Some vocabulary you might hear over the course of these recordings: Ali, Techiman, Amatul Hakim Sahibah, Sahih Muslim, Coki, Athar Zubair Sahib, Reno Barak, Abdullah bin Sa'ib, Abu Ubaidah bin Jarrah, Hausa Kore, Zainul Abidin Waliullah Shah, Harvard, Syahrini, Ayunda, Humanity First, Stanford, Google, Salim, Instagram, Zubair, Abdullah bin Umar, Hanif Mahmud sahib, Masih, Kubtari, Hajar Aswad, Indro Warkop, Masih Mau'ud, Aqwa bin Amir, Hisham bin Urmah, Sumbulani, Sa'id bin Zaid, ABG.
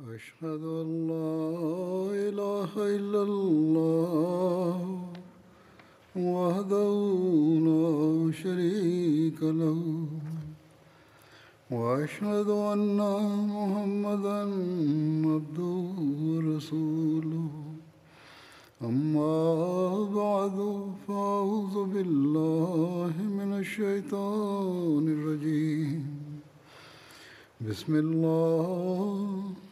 أشهد أن لا إله إلا الله وحده لا شريك له وأشهد أن محمدا عبده ورسوله أما بعد فأعوذ بالله من الشيطان الرجيم بسم الله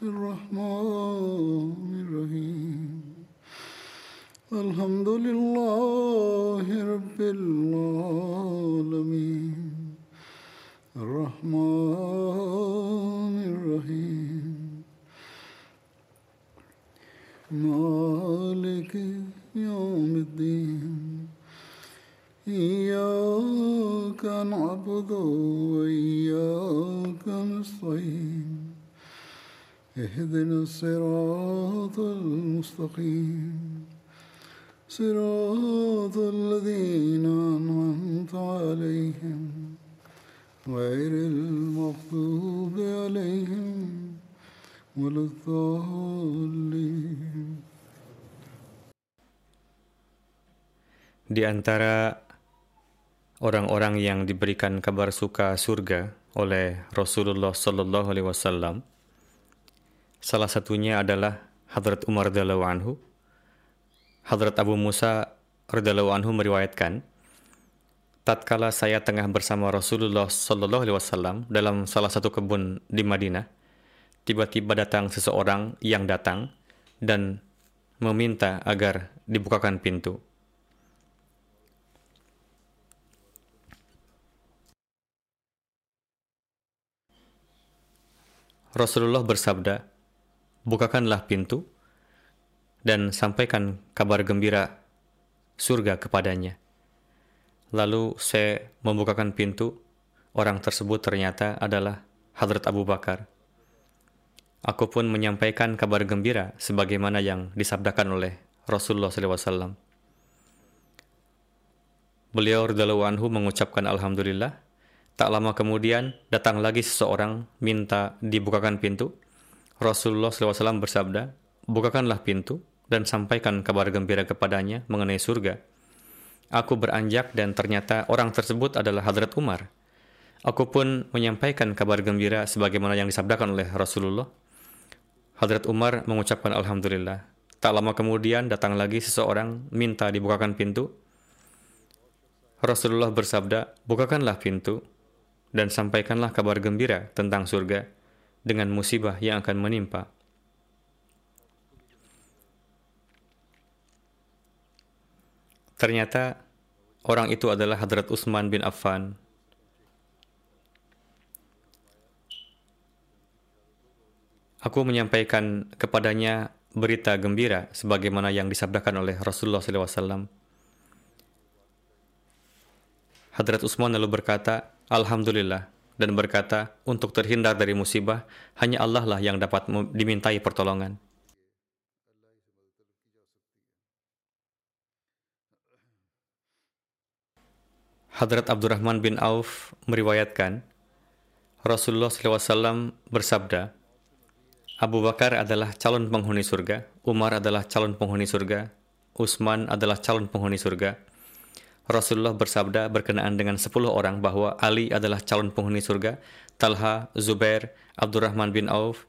الرحمن الرحيم الحمد لله رب العالمين الرحمن الرحيم مالك يوم الدين إياك نعبد وإياك نستعين اهدنا الصراط المستقيم صراط الذين أنعمت عليهم غير المغضوب عليهم ولا الضالين. Di antara orang-orang yang diberikan kabar suka surga oleh Rasulullah Sallallahu Alaihi Wasallam, salah satunya adalah Hadrat Umar radhiyallahu anhu. Hadrat Abu Musa radhiyallahu anhu meriwayatkan, tatkala saya tengah bersama Rasulullah Sallallahu Alaihi Wasallam dalam salah satu kebun di Madinah, tiba-tiba datang seseorang yang datang dan meminta agar dibukakan pintu. Rasulullah bersabda, bukakanlah pintu dan sampaikan kabar gembira surga kepadanya. Lalu saya membukakan pintu, orang tersebut ternyata adalah Hadrat Abu Bakar. Aku pun menyampaikan kabar gembira sebagaimana yang disabdakan oleh Rasulullah SAW. Beliau radhiyallahu anhu mengucapkan Alhamdulillah. Tak lama kemudian, datang lagi seseorang minta dibukakan pintu. Rasulullah SAW bersabda, bukakanlah pintu dan sampaikan kabar gembira kepadanya mengenai surga. Aku beranjak dan ternyata orang tersebut adalah Hadrat Umar. Aku pun menyampaikan kabar gembira sebagaimana yang disabdakan oleh Rasulullah. Hadrat Umar mengucapkan Alhamdulillah. Tak lama kemudian, datang lagi seseorang minta dibukakan pintu. Rasulullah bersabda, bukakanlah pintu dan sampaikanlah kabar gembira tentang surga dengan musibah yang akan menimpa. Ternyata orang itu adalah Hadrat Utsman bin Affan. Aku menyampaikan kepadanya berita gembira sebagaimana yang disabdakan oleh Rasulullah SAW. Hadrat Utsman lalu berkata, Alhamdulillah, dan berkata, untuk terhindar dari musibah, hanya Allah lah yang dapat dimintai pertolongan. Hadrat Abdurrahman bin Auf meriwayatkan, Rasulullah SAW bersabda, Abu Bakar adalah calon penghuni surga, Umar adalah calon penghuni surga, Utsman adalah calon penghuni surga. Rasulullah bersabda berkenaan dengan 10 orang bahwa Ali adalah calon penghuni surga, Talha, Zubair, Abdurrahman bin Auf,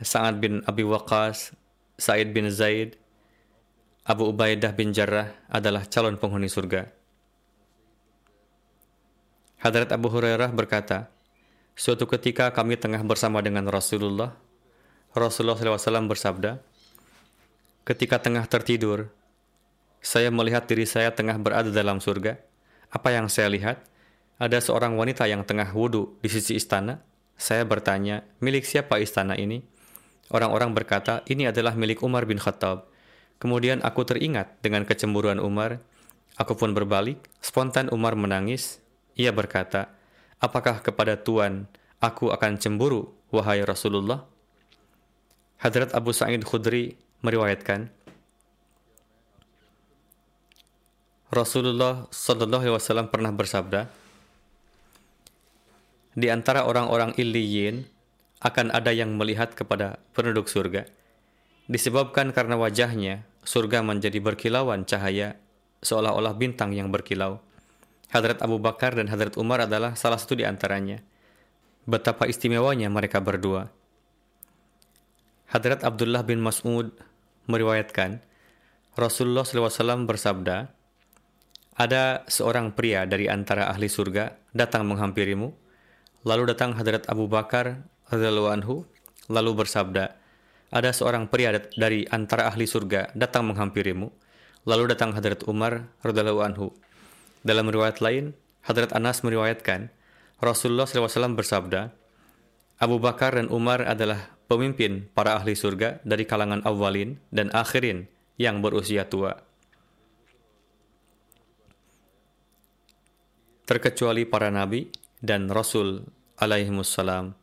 Sa'ad bin Abi Waqas, Sa'id bin Zaid, Abu Ubaidah bin Jarrah adalah calon penghuni surga. Hadrat Abu Hurairah berkata, suatu ketika kami tengah bersama dengan Rasulullah. Rasulullah SAW bersabda, ketika tengah tertidur, saya melihat diri saya tengah berada dalam surga. Apa yang saya lihat? Ada seorang wanita yang tengah wudhu di sisi istana. Saya bertanya, milik siapa istana ini? Orang-orang berkata, ini adalah milik Umar bin Khattab. Kemudian aku teringat dengan kecemburuan Umar. Aku pun berbalik, spontan Umar menangis. Ia berkata, apakah kepada Tuhan aku akan cemburu, wahai Rasulullah? Hadrat Abu Sa'id Khudri meriwayatkan, Rasulullah SAW pernah bersabda, di antara orang-orang Illiyin akan ada yang melihat kepada penduduk surga. Disebabkan karena wajahnya, surga menjadi berkilauan cahaya, seolah-olah bintang yang berkilau. Hadrat Abu Bakar dan Hadrat Umar adalah salah satu di antaranya. Betapa istimewanya mereka berdua. Hadrat Abdullah bin Mas'ud meriwayatkan, Rasulullah SAW bersabda, ada seorang pria dari antara ahli surga datang menghampirimu. Lalu datang Hadrat Abu Bakar radhiyallahu anhu, lalu bersabda, ada seorang pria dari antara ahli surga datang menghampirimu. Lalu datang Hadrat Umar radhiyallahu anhu. Dalam riwayat lain, Hadrat Anas meriwayatkan, Rasulullah SAW bersabda, Abu Bakar dan Umar adalah pemimpin para ahli surga dari kalangan awalin dan akhirin yang berusia tua, terkecuali para nabi dan rasul alaihimussalam.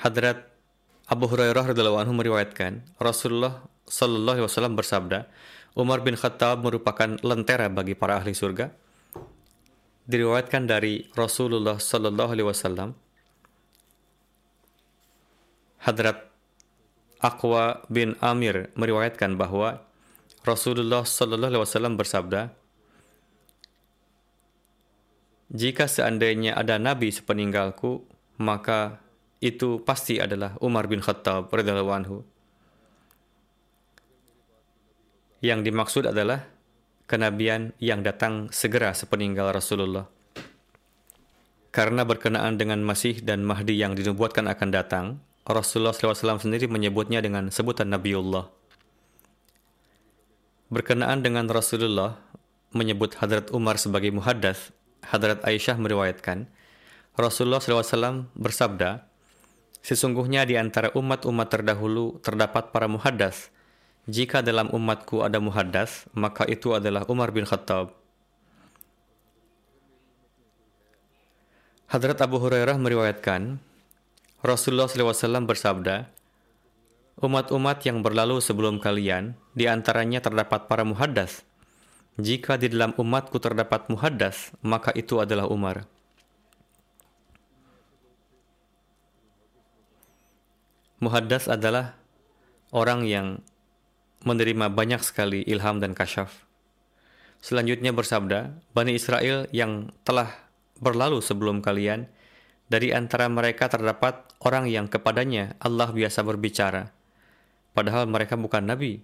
Hadrat Abu Hurairah radhiyallahu anhu meriwayatkan, Rasulullah sallallahu alaihi wasallam bersabda, Umar bin Khattab merupakan lentera bagi para ahli surga. Diriwayatkan dari Rasulullah sallallahu alaihi wasallam, Hadrat Aqwa bin Amir meriwayatkan bahwa Rasulullah sallallahu alaihi wasallam bersabda, jika seandainya ada nabi sepeninggalku, maka itu pasti adalah Umar bin Khattab radhiyallahu anhu. Yang dimaksud adalah kenabian yang datang segera sepeninggal Rasulullah. Karena berkenaan dengan Masih dan Mahdi yang dinubuatkan akan datang, Rasulullah SAW sendiri menyebutnya dengan sebutan Nabiullah. Berkenaan dengan Rasulullah menyebut Hadrat Umar sebagai muhaddath, Hadrat Aisyah meriwayatkan, Rasulullah SAW bersabda, sesungguhnya di antara umat-umat terdahulu terdapat para muhaddath. Jika dalam umatku ada muhaddath, maka itu adalah Umar bin Khattab. Hadrat Abu Hurairah meriwayatkan, Rasulullah SAW bersabda, umat-umat yang berlalu sebelum kalian, di antaranya terdapat para muhaddath. Jika di dalam umatku terdapat muhaddath, maka itu adalah Umar. Muhaddath adalah orang yang menerima banyak sekali ilham dan kasyaf. Selanjutnya bersabda, Bani Israel yang telah berlalu sebelum kalian, dari antara mereka terdapat orang yang kepadanya Allah biasa berbicara, padahal mereka bukan nabi.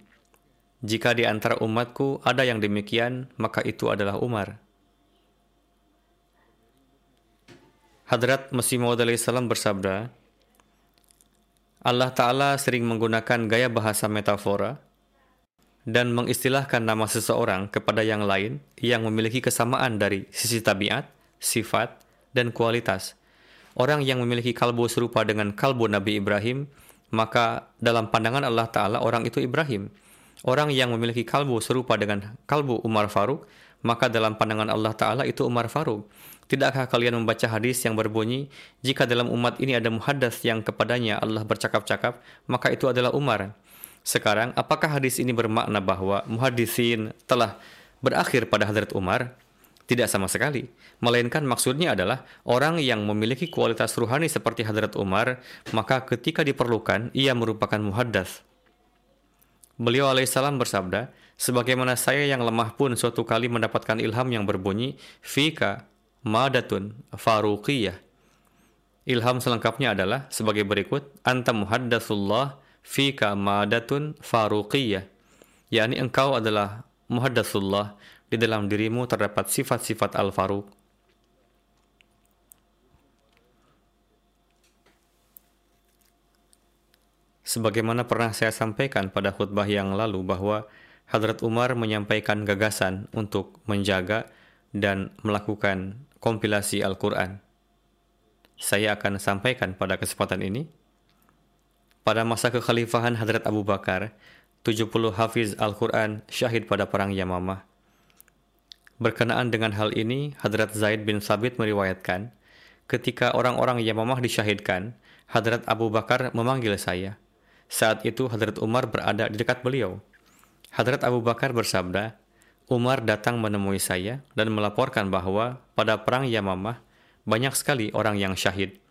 Jika di antara umatku ada yang demikian, maka itu adalah Umar. Hadrat Masih Mau'ud alaihissalam bersabda, Allah Ta'ala sering menggunakan gaya bahasa metafora dan mengistilahkan nama seseorang kepada yang lain yang memiliki kesamaan dari sisi tabiat, sifat, dan kualitas. Orang yang memiliki kalbu serupa dengan kalbu Nabi Ibrahim, maka dalam pandangan Allah Ta'ala orang itu Ibrahim. Orang yang memiliki kalbu serupa dengan kalbu Umar Faruq, maka dalam pandangan Allah Ta'ala itu Umar Faruq. Tidakkah kalian membaca hadis yang berbunyi, jika dalam umat ini ada muhaddath yang kepadanya Allah bercakap-cakap, maka itu adalah Umar. Sekarang, apakah hadis ini bermakna bahwa muhaddisin telah berakhir pada Hadrat Umar? Tidak sama sekali, melainkan maksudnya adalah orang yang memiliki kualitas ruhani seperti Hadrat Umar, maka ketika diperlukan, ia merupakan muhaddath. Beliau alaihissalam bersabda, sebagaimana saya yang lemah pun suatu kali mendapatkan ilham yang berbunyi, Fika madatun faruqiyah. Ilham selengkapnya adalah sebagai berikut, Anta muhaddathullah fika madatun faruqiyah. Yakni engkau adalah muhaddathullah, di dalam dirimu terdapat sifat-sifat Al-Faruq. Sebagaimana pernah saya sampaikan pada khutbah yang lalu bahwa Hadrat Umar menyampaikan gagasan untuk menjaga dan melakukan kompilasi Al-Quran. Saya akan sampaikan pada kesempatan ini. Pada masa kekhalifahan Hadrat Abu Bakar, 70 hafiz Al-Quran syahid pada perang Yamamah. Berkenaan dengan hal ini, Hadrat Zaid bin Sabit meriwayatkan, ketika orang-orang Yamamah disyahidkan, Hadrat Abu Bakar memanggil saya. Saat itu Hadrat Umar berada di dekat beliau. Hadrat Abu Bakar bersabda, Umar datang menemui saya dan melaporkan bahwa pada perang Yamamah, banyak sekali orang yang syahid.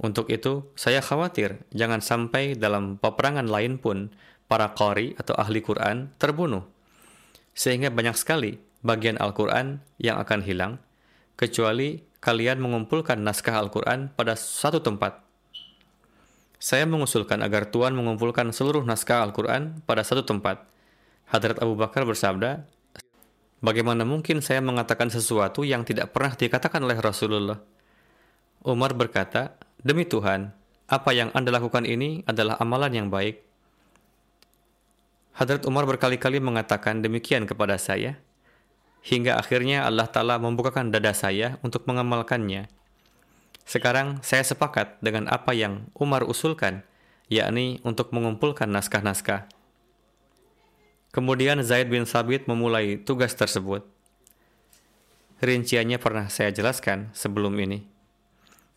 Untuk itu, saya khawatir jangan sampai dalam peperangan lain pun para qari atau ahli Quran terbunuh. Sehingga banyak sekali bagian Al-Quran yang akan hilang, kecuali kalian mengumpulkan naskah Al-Quran pada satu tempat. Saya mengusulkan agar Tuan mengumpulkan seluruh naskah Al-Quran pada satu tempat. Hadrat Abu Bakar bersabda, "Bagaimana mungkin saya mengatakan sesuatu yang tidak pernah dikatakan oleh Rasulullah?" Umar berkata, "Demi Tuhan, apa yang Anda lakukan ini adalah amalan yang baik." Hadrat Umar berkali-kali mengatakan demikian kepada saya, hingga akhirnya Allah Ta'ala membukakan dada saya untuk mengamalkannya. Sekarang saya sepakat dengan apa yang Umar usulkan, yakni untuk mengumpulkan naskah-naskah. Kemudian Zaid bin Sabit memulai tugas tersebut. Rinciannya pernah saya jelaskan sebelum ini.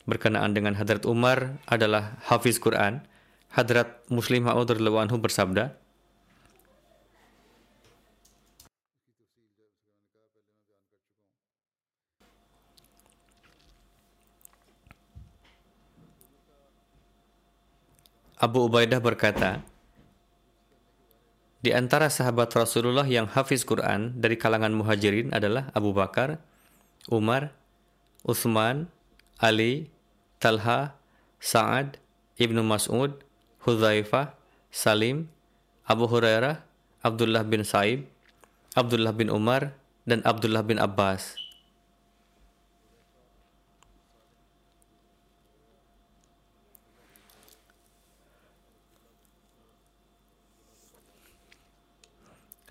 Berkenaan dengan Hadrat Umar adalah Hafiz Quran, Hadrat Muslim Mau'ud anhu bersabda, Abu Ubaidah berkata, di antara sahabat Rasulullah yang Hafiz Quran dari kalangan muhajirin adalah Abu Bakar, Umar, Utsman, Ali, Talha, Sa'ad, Ibnu Mas'ud, Huzaifah, Salim, Abu Hurairah, Abdullah bin Sa'ib, Abdullah bin Umar, dan Abdullah bin Abbas.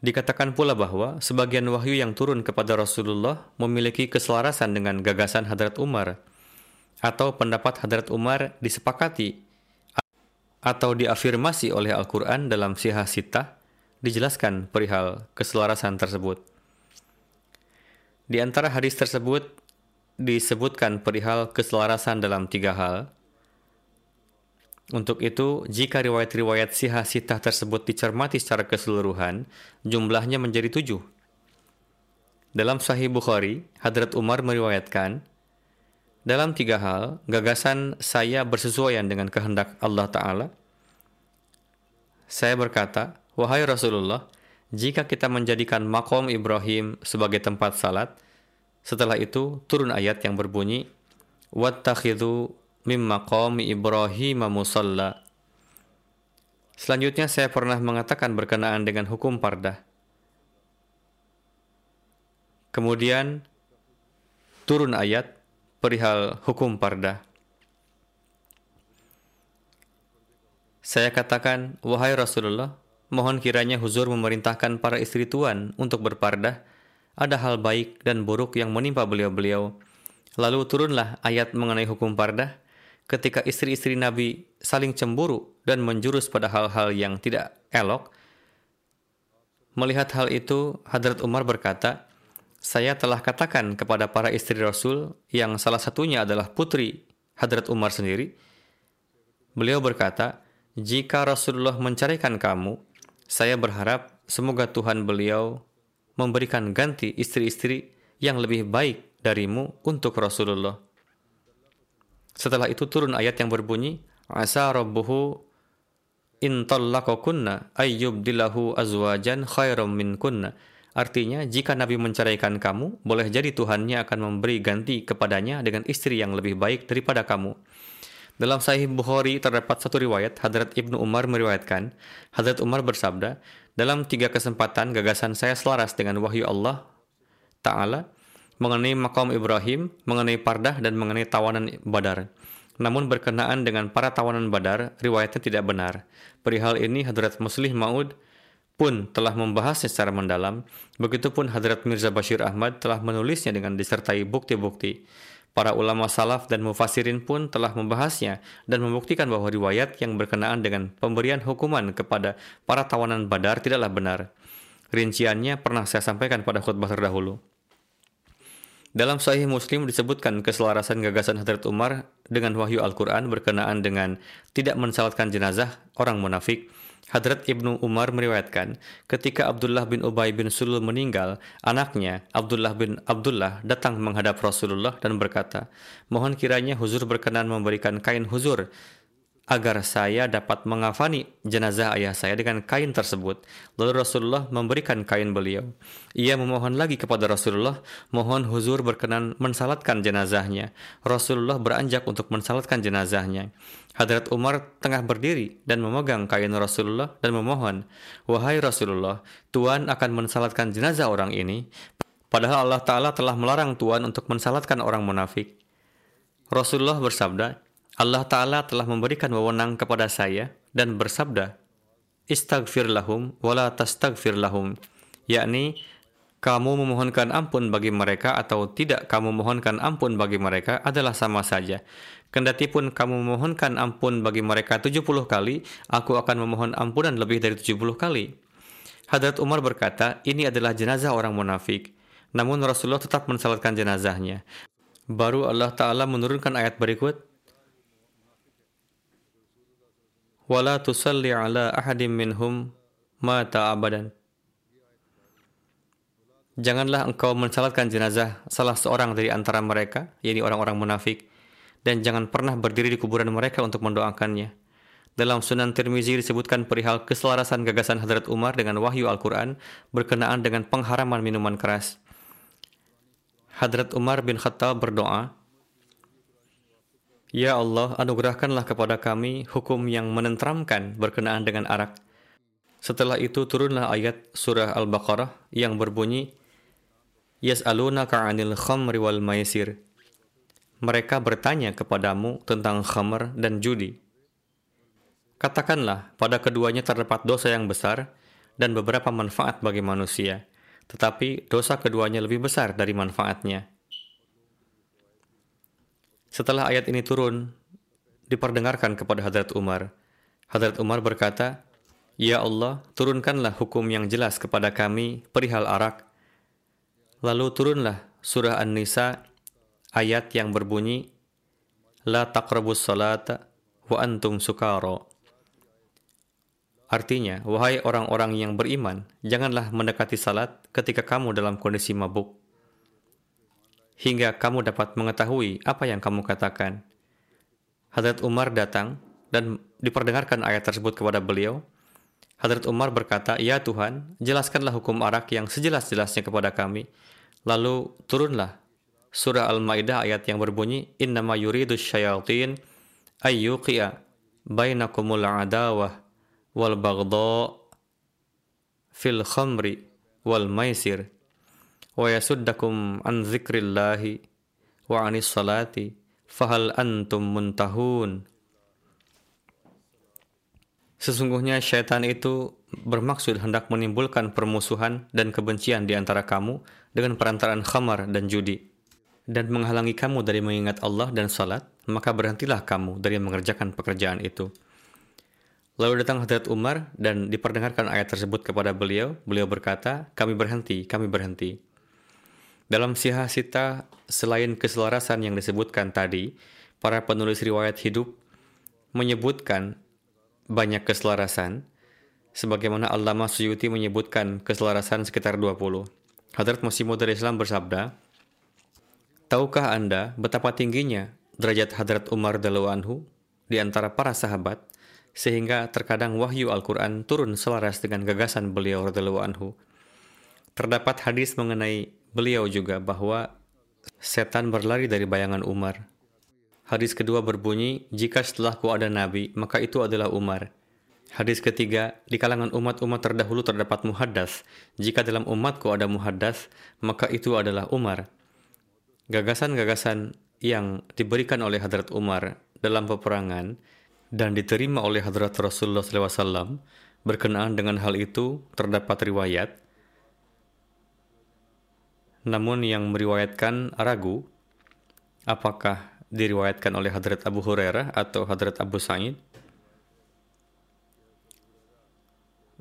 Dikatakan pula bahwa sebagian wahyu yang turun kepada Rasulullah memiliki keselarasan dengan gagasan Hadrat Umar, atau pendapat Hadrat Umar disepakati atau diafirmasi oleh Al-Quran dalam Sihah Sittah. Dijelaskan perihal keselarasan tersebut. Di antara hadis tersebut disebutkan perihal keselarasan dalam tiga hal. Untuk itu, jika riwayat-riwayat Sihah Sittah tersebut dicermati secara keseluruhan, jumlahnya menjadi 7. Dalam Sahih Bukhari, Hadrat Umar meriwayatkan, dalam 3 hal, gagasan saya bersesuaian dengan kehendak Allah Ta'ala. Saya berkata, "Wahai Rasulullah, jika kita menjadikan maqam Ibrahim sebagai tempat salat, setelah itu turun ayat yang berbunyi, 'Wattakhidhu mim maqami Ibrahim musalla.'" Selanjutnya saya pernah mengatakan berkenaan dengan hukum pardah. Kemudian turun ayat perihal hukum pardah. Saya katakan, "Wahai Rasulullah, mohon kiranya huzur memerintahkan para istri tuan untuk berpardah. Ada hal baik dan buruk yang menimpa beliau-beliau." Lalu turunlah ayat mengenai hukum pardah ketika istri-istri Nabi saling cemburu dan menjurus pada hal-hal yang tidak elok. Melihat hal itu, Hadrat Umar berkata, "Saya telah katakan kepada para istri Rasul yang salah satunya adalah putri Hadrat Umar sendiri." Beliau berkata, "Jika Rasulullah menceraikan kamu, saya berharap semoga Tuhan beliau memberikan ganti istri-istri yang lebih baik darimu untuk Rasulullah." Setelah itu turun ayat yang berbunyi, "Asa rabbuhu in tallaqakunna ayyubdilahu azwajan khairam minkunna." Artinya, jika Nabi menceraikan kamu, boleh jadi Tuhannya akan memberi ganti kepadanya dengan istri yang lebih baik daripada kamu. Dalam Sahih Bukhari terdapat satu riwayat, Hadrat Ibnu Umar meriwayatkan, Hadrat Umar bersabda, "Dalam 3 kesempatan, gagasan saya selaras dengan wahyu Allah Ta'ala mengenai maqam Ibrahim, mengenai pardah, dan mengenai tawanan Badar. Namun berkenaan dengan para tawanan Badar, riwayatnya tidak benar. Perihal ini, Hadrat Muslih Mau'ud pun telah membahasnya secara mendalam. Begitupun Hadrat Mirza Bashir Ahmad telah menulisnya dengan disertai bukti-bukti. Para ulama salaf dan mufasirin pun telah membahasnya dan membuktikan bahwa riwayat yang berkenaan dengan pemberian hukuman kepada para tawanan Badar tidaklah benar. Rinciannya pernah saya sampaikan pada khutbah terdahulu." Dalam Sahih Muslim disebutkan keselarasan gagasan Hadrat Umar dengan wahyu Al-Quran berkenaan dengan tidak mensalatkan jenazah orang munafik. Hadrat Ibnu Umar meriwayatkan, ketika Abdullah bin Ubay bin Sulul meninggal, anaknya Abdullah bin Abdullah datang menghadap Rasulullah dan berkata, mohon kiranya huzur berkenan memberikan kain huzur agar saya dapat mengafani jenazah ayah saya dengan kain tersebut. Lalu Rasulullah memberikan kain beliau. Ia memohon lagi kepada Rasulullah, mohon huzur berkenan mensalatkan jenazahnya. Rasulullah beranjak untuk mensalatkan jenazahnya. Hadrat Umar tengah berdiri dan memegang kain Rasulullah dan memohon, wahai Rasulullah, Tuhan akan mensalatkan jenazah orang ini, padahal Allah Ta'ala telah melarang Tuhan untuk mensalatkan orang munafik. Rasulullah bersabda, Allah Ta'ala telah memberikan wewenang kepada saya dan bersabda, istaghfir lahum wala tastaghfir lahum, yakni kamu memohonkan ampun bagi mereka atau tidak kamu mohonkan ampun bagi mereka adalah sama saja. Kendati pun kamu memohonkan ampun bagi mereka 70 kali, aku akan memohon ampunan lebih dari 70 kali. Hadrat Umar berkata, ini adalah jenazah orang munafik. Namun Rasulullah tetap mensalatkan jenazahnya. Baru Allah Ta'ala menurunkan ayat berikut, wala tusalli ala ahadim minhum mata abadan. Janganlah engkau mensalatkan jenazah salah seorang dari antara mereka, yaitu orang-orang munafik, dan jangan pernah berdiri di kuburan mereka untuk mendoakannya. Dalam Sunan Tirmizi disebutkan perihal keselarasan gagasan Hadrat Umar dengan wahyu Al-Quran berkenaan dengan pengharaman minuman keras. Hadrat Umar bin Khattab berdoa, ya Allah, anugerahkanlah kepada kami hukum yang menenteramkan berkenaan dengan arak. Setelah itu turunlah ayat surah Al-Baqarah yang berbunyi, Yas'alunaka 'anil khamri wal maisir. Mereka bertanya kepadamu tentang khamr dan judi. Katakanlah, pada keduanya terdapat dosa yang besar dan beberapa manfaat bagi manusia, tetapi dosa keduanya lebih besar dari manfaatnya. Setelah ayat ini turun, diperdengarkan kepada Hadrat Umar. Hadrat Umar berkata, ya Allah, turunkanlah hukum yang jelas kepada kami perihal arak. Lalu turunlah surah An-Nisa, ayat yang berbunyi, la taqrabus salata wa antum sukara. Artinya, wahai orang-orang yang beriman, janganlah mendekati salat ketika kamu dalam kondisi mabuk, hingga kamu dapat mengetahui apa yang kamu katakan. Hadrat Umar datang dan diperdengarkan ayat tersebut kepada beliau. Hadrat Umar berkata, ya Tuhan, jelaskanlah hukum arak yang sejelas-jelasnya kepada kami. Lalu turunlah surah Al-Ma'idah ayat yang berbunyi, innama yuridus syayatin ayyuqiya bainakumul adawah wal bagdha fil khamri wal maisir wa yasuddakum an dzikrillahi wa anis salati fahal antum muntahun. Sesungguhnya syaitan itu bermaksud hendak menimbulkan permusuhan dan kebencian di antara kamu dengan perantaraan khamar dan judi, dan menghalangi kamu dari mengingat Allah dan salat, maka berhentilah kamu dari mengerjakan pekerjaan itu. Lalu datang Hadrat Umar dan diperdengarkan ayat tersebut kepada beliau. Beliau berkata, kami berhenti. Dalam Sihah Sita, selain keselarasan yang disebutkan tadi, para penulis riwayat hidup menyebutkan banyak keselarasan, sebagaimana Allamah Suyuti menyebutkan keselarasan sekitar 20. Hadrat Masih Mau'ud Islam bersabda, tahukah Anda betapa tingginya derajat Hadrat Umar radhiyallahu anhu di antara para sahabat, sehingga terkadang wahyu Al-Quran turun selaras dengan gagasan beliau radhiyallahu anhu. Terdapat hadis mengenai beliau juga bahwa setan berlari dari bayangan Umar. Hadis kedua berbunyi, jika setelahku ada Nabi, maka itu adalah Umar. Hadis ketiga, di kalangan umat-umat terdahulu terdapat muhaddas. Jika dalam umatku ada muhaddas, maka itu adalah Umar. Gagasan-gagasan yang diberikan oleh Hadrat Umar dalam peperangan dan diterima oleh Hadrat Rasulullah SAW berkenaan dengan hal itu terdapat riwayat. Namun yang meriwayatkan ragu apakah diriwayatkan oleh Hadrat Abu Hurairah atau Hadrat Abu Sa'id.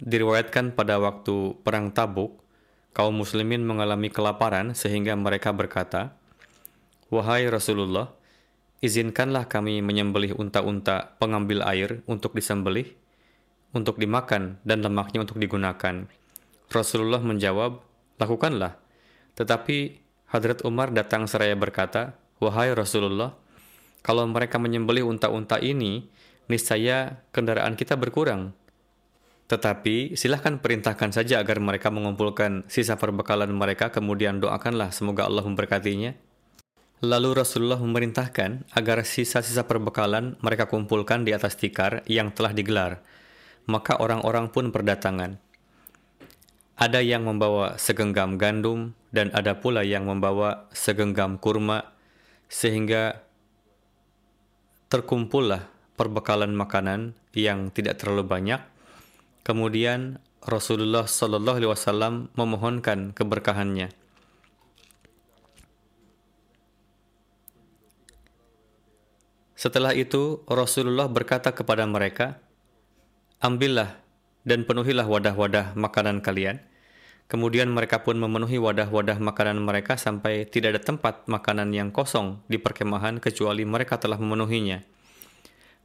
Diriwayatkan pada waktu Perang Tabuk, kaum muslimin mengalami kelaparan sehingga mereka berkata, wahai Rasulullah, izinkanlah kami menyembelih unta-unta pengambil air untuk disembelih untuk dimakan dan lemaknya untuk digunakan. Rasulullah menjawab, lakukanlah. Tetapi Hadrat Umar datang seraya berkata, wahai Rasulullah, kalau mereka menyembelih unta-unta ini, niscaya kendaraan kita berkurang. Tetapi silahkan perintahkan saja agar mereka mengumpulkan sisa perbekalan mereka, kemudian doakanlah semoga Allah memberkatinya. Lalu Rasulullah memerintahkan agar sisa-sisa perbekalan mereka kumpulkan di atas tikar yang telah digelar. Maka orang-orang pun berdatangan. Ada yang membawa segenggam gandum dan ada pula yang membawa segenggam kurma, sehingga terkumpullah perbekalan makanan yang tidak terlalu banyak. Kemudian Rasulullah Sallallahu Alaihi Wasallam memohonkan keberkahannya. Setelah itu, Rasulullah berkata kepada mereka, ambillah dan penuhilah wadah-wadah makanan kalian. Kemudian mereka pun memenuhi wadah-wadah makanan mereka sampai tidak ada tempat makanan yang kosong di perkemahan kecuali mereka telah memenuhinya.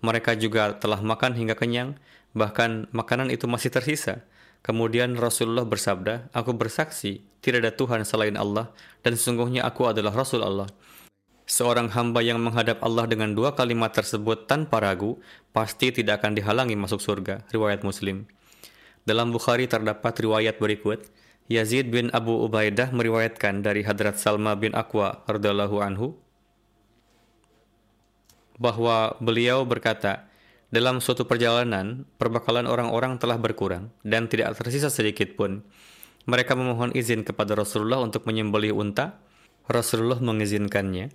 Mereka juga telah makan hingga kenyang, bahkan makanan itu masih tersisa. Kemudian Rasulullah bersabda, aku bersaksi, tidak ada Tuhan selain Allah, dan sesungguhnya aku adalah Rasul Allah. Seorang hamba yang menghadap Allah dengan dua kalimat tersebut tanpa ragu, pasti tidak akan dihalangi masuk surga. Riwayat Muslim. Dalam Bukhari terdapat riwayat berikut, Yazid bin Abu Ubaidah meriwayatkan dari Hadrat Salma bin Aqwa radhiyallahu anhu, bahwa beliau berkata, dalam suatu perjalanan, perbekalan orang-orang telah berkurang dan tidak tersisa sedikit pun. Mereka memohon izin kepada Rasulullah untuk menyembelih unta. Rasulullah mengizinkannya.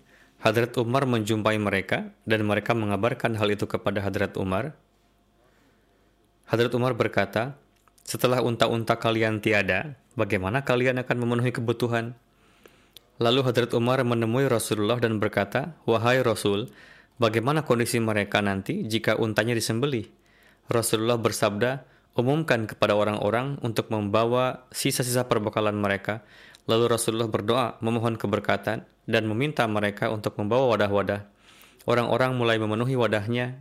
Hadrat Umar menjumpai mereka dan mereka mengabarkan hal itu kepada Hadrat Umar. Hadrat Umar berkata, setelah unta-unta kalian tiada, bagaimana kalian akan memenuhi kebutuhan? Lalu Hadrat Umar menemui Rasulullah dan berkata, wahai Rasul, bagaimana kondisi mereka nanti jika untanya disembelih? Rasulullah bersabda, umumkan kepada orang-orang untuk membawa sisa-sisa perbekalan mereka. Lalu Rasulullah berdoa, memohon keberkatan, dan meminta mereka untuk membawa wadah-wadah. Orang-orang mulai memenuhi wadahnya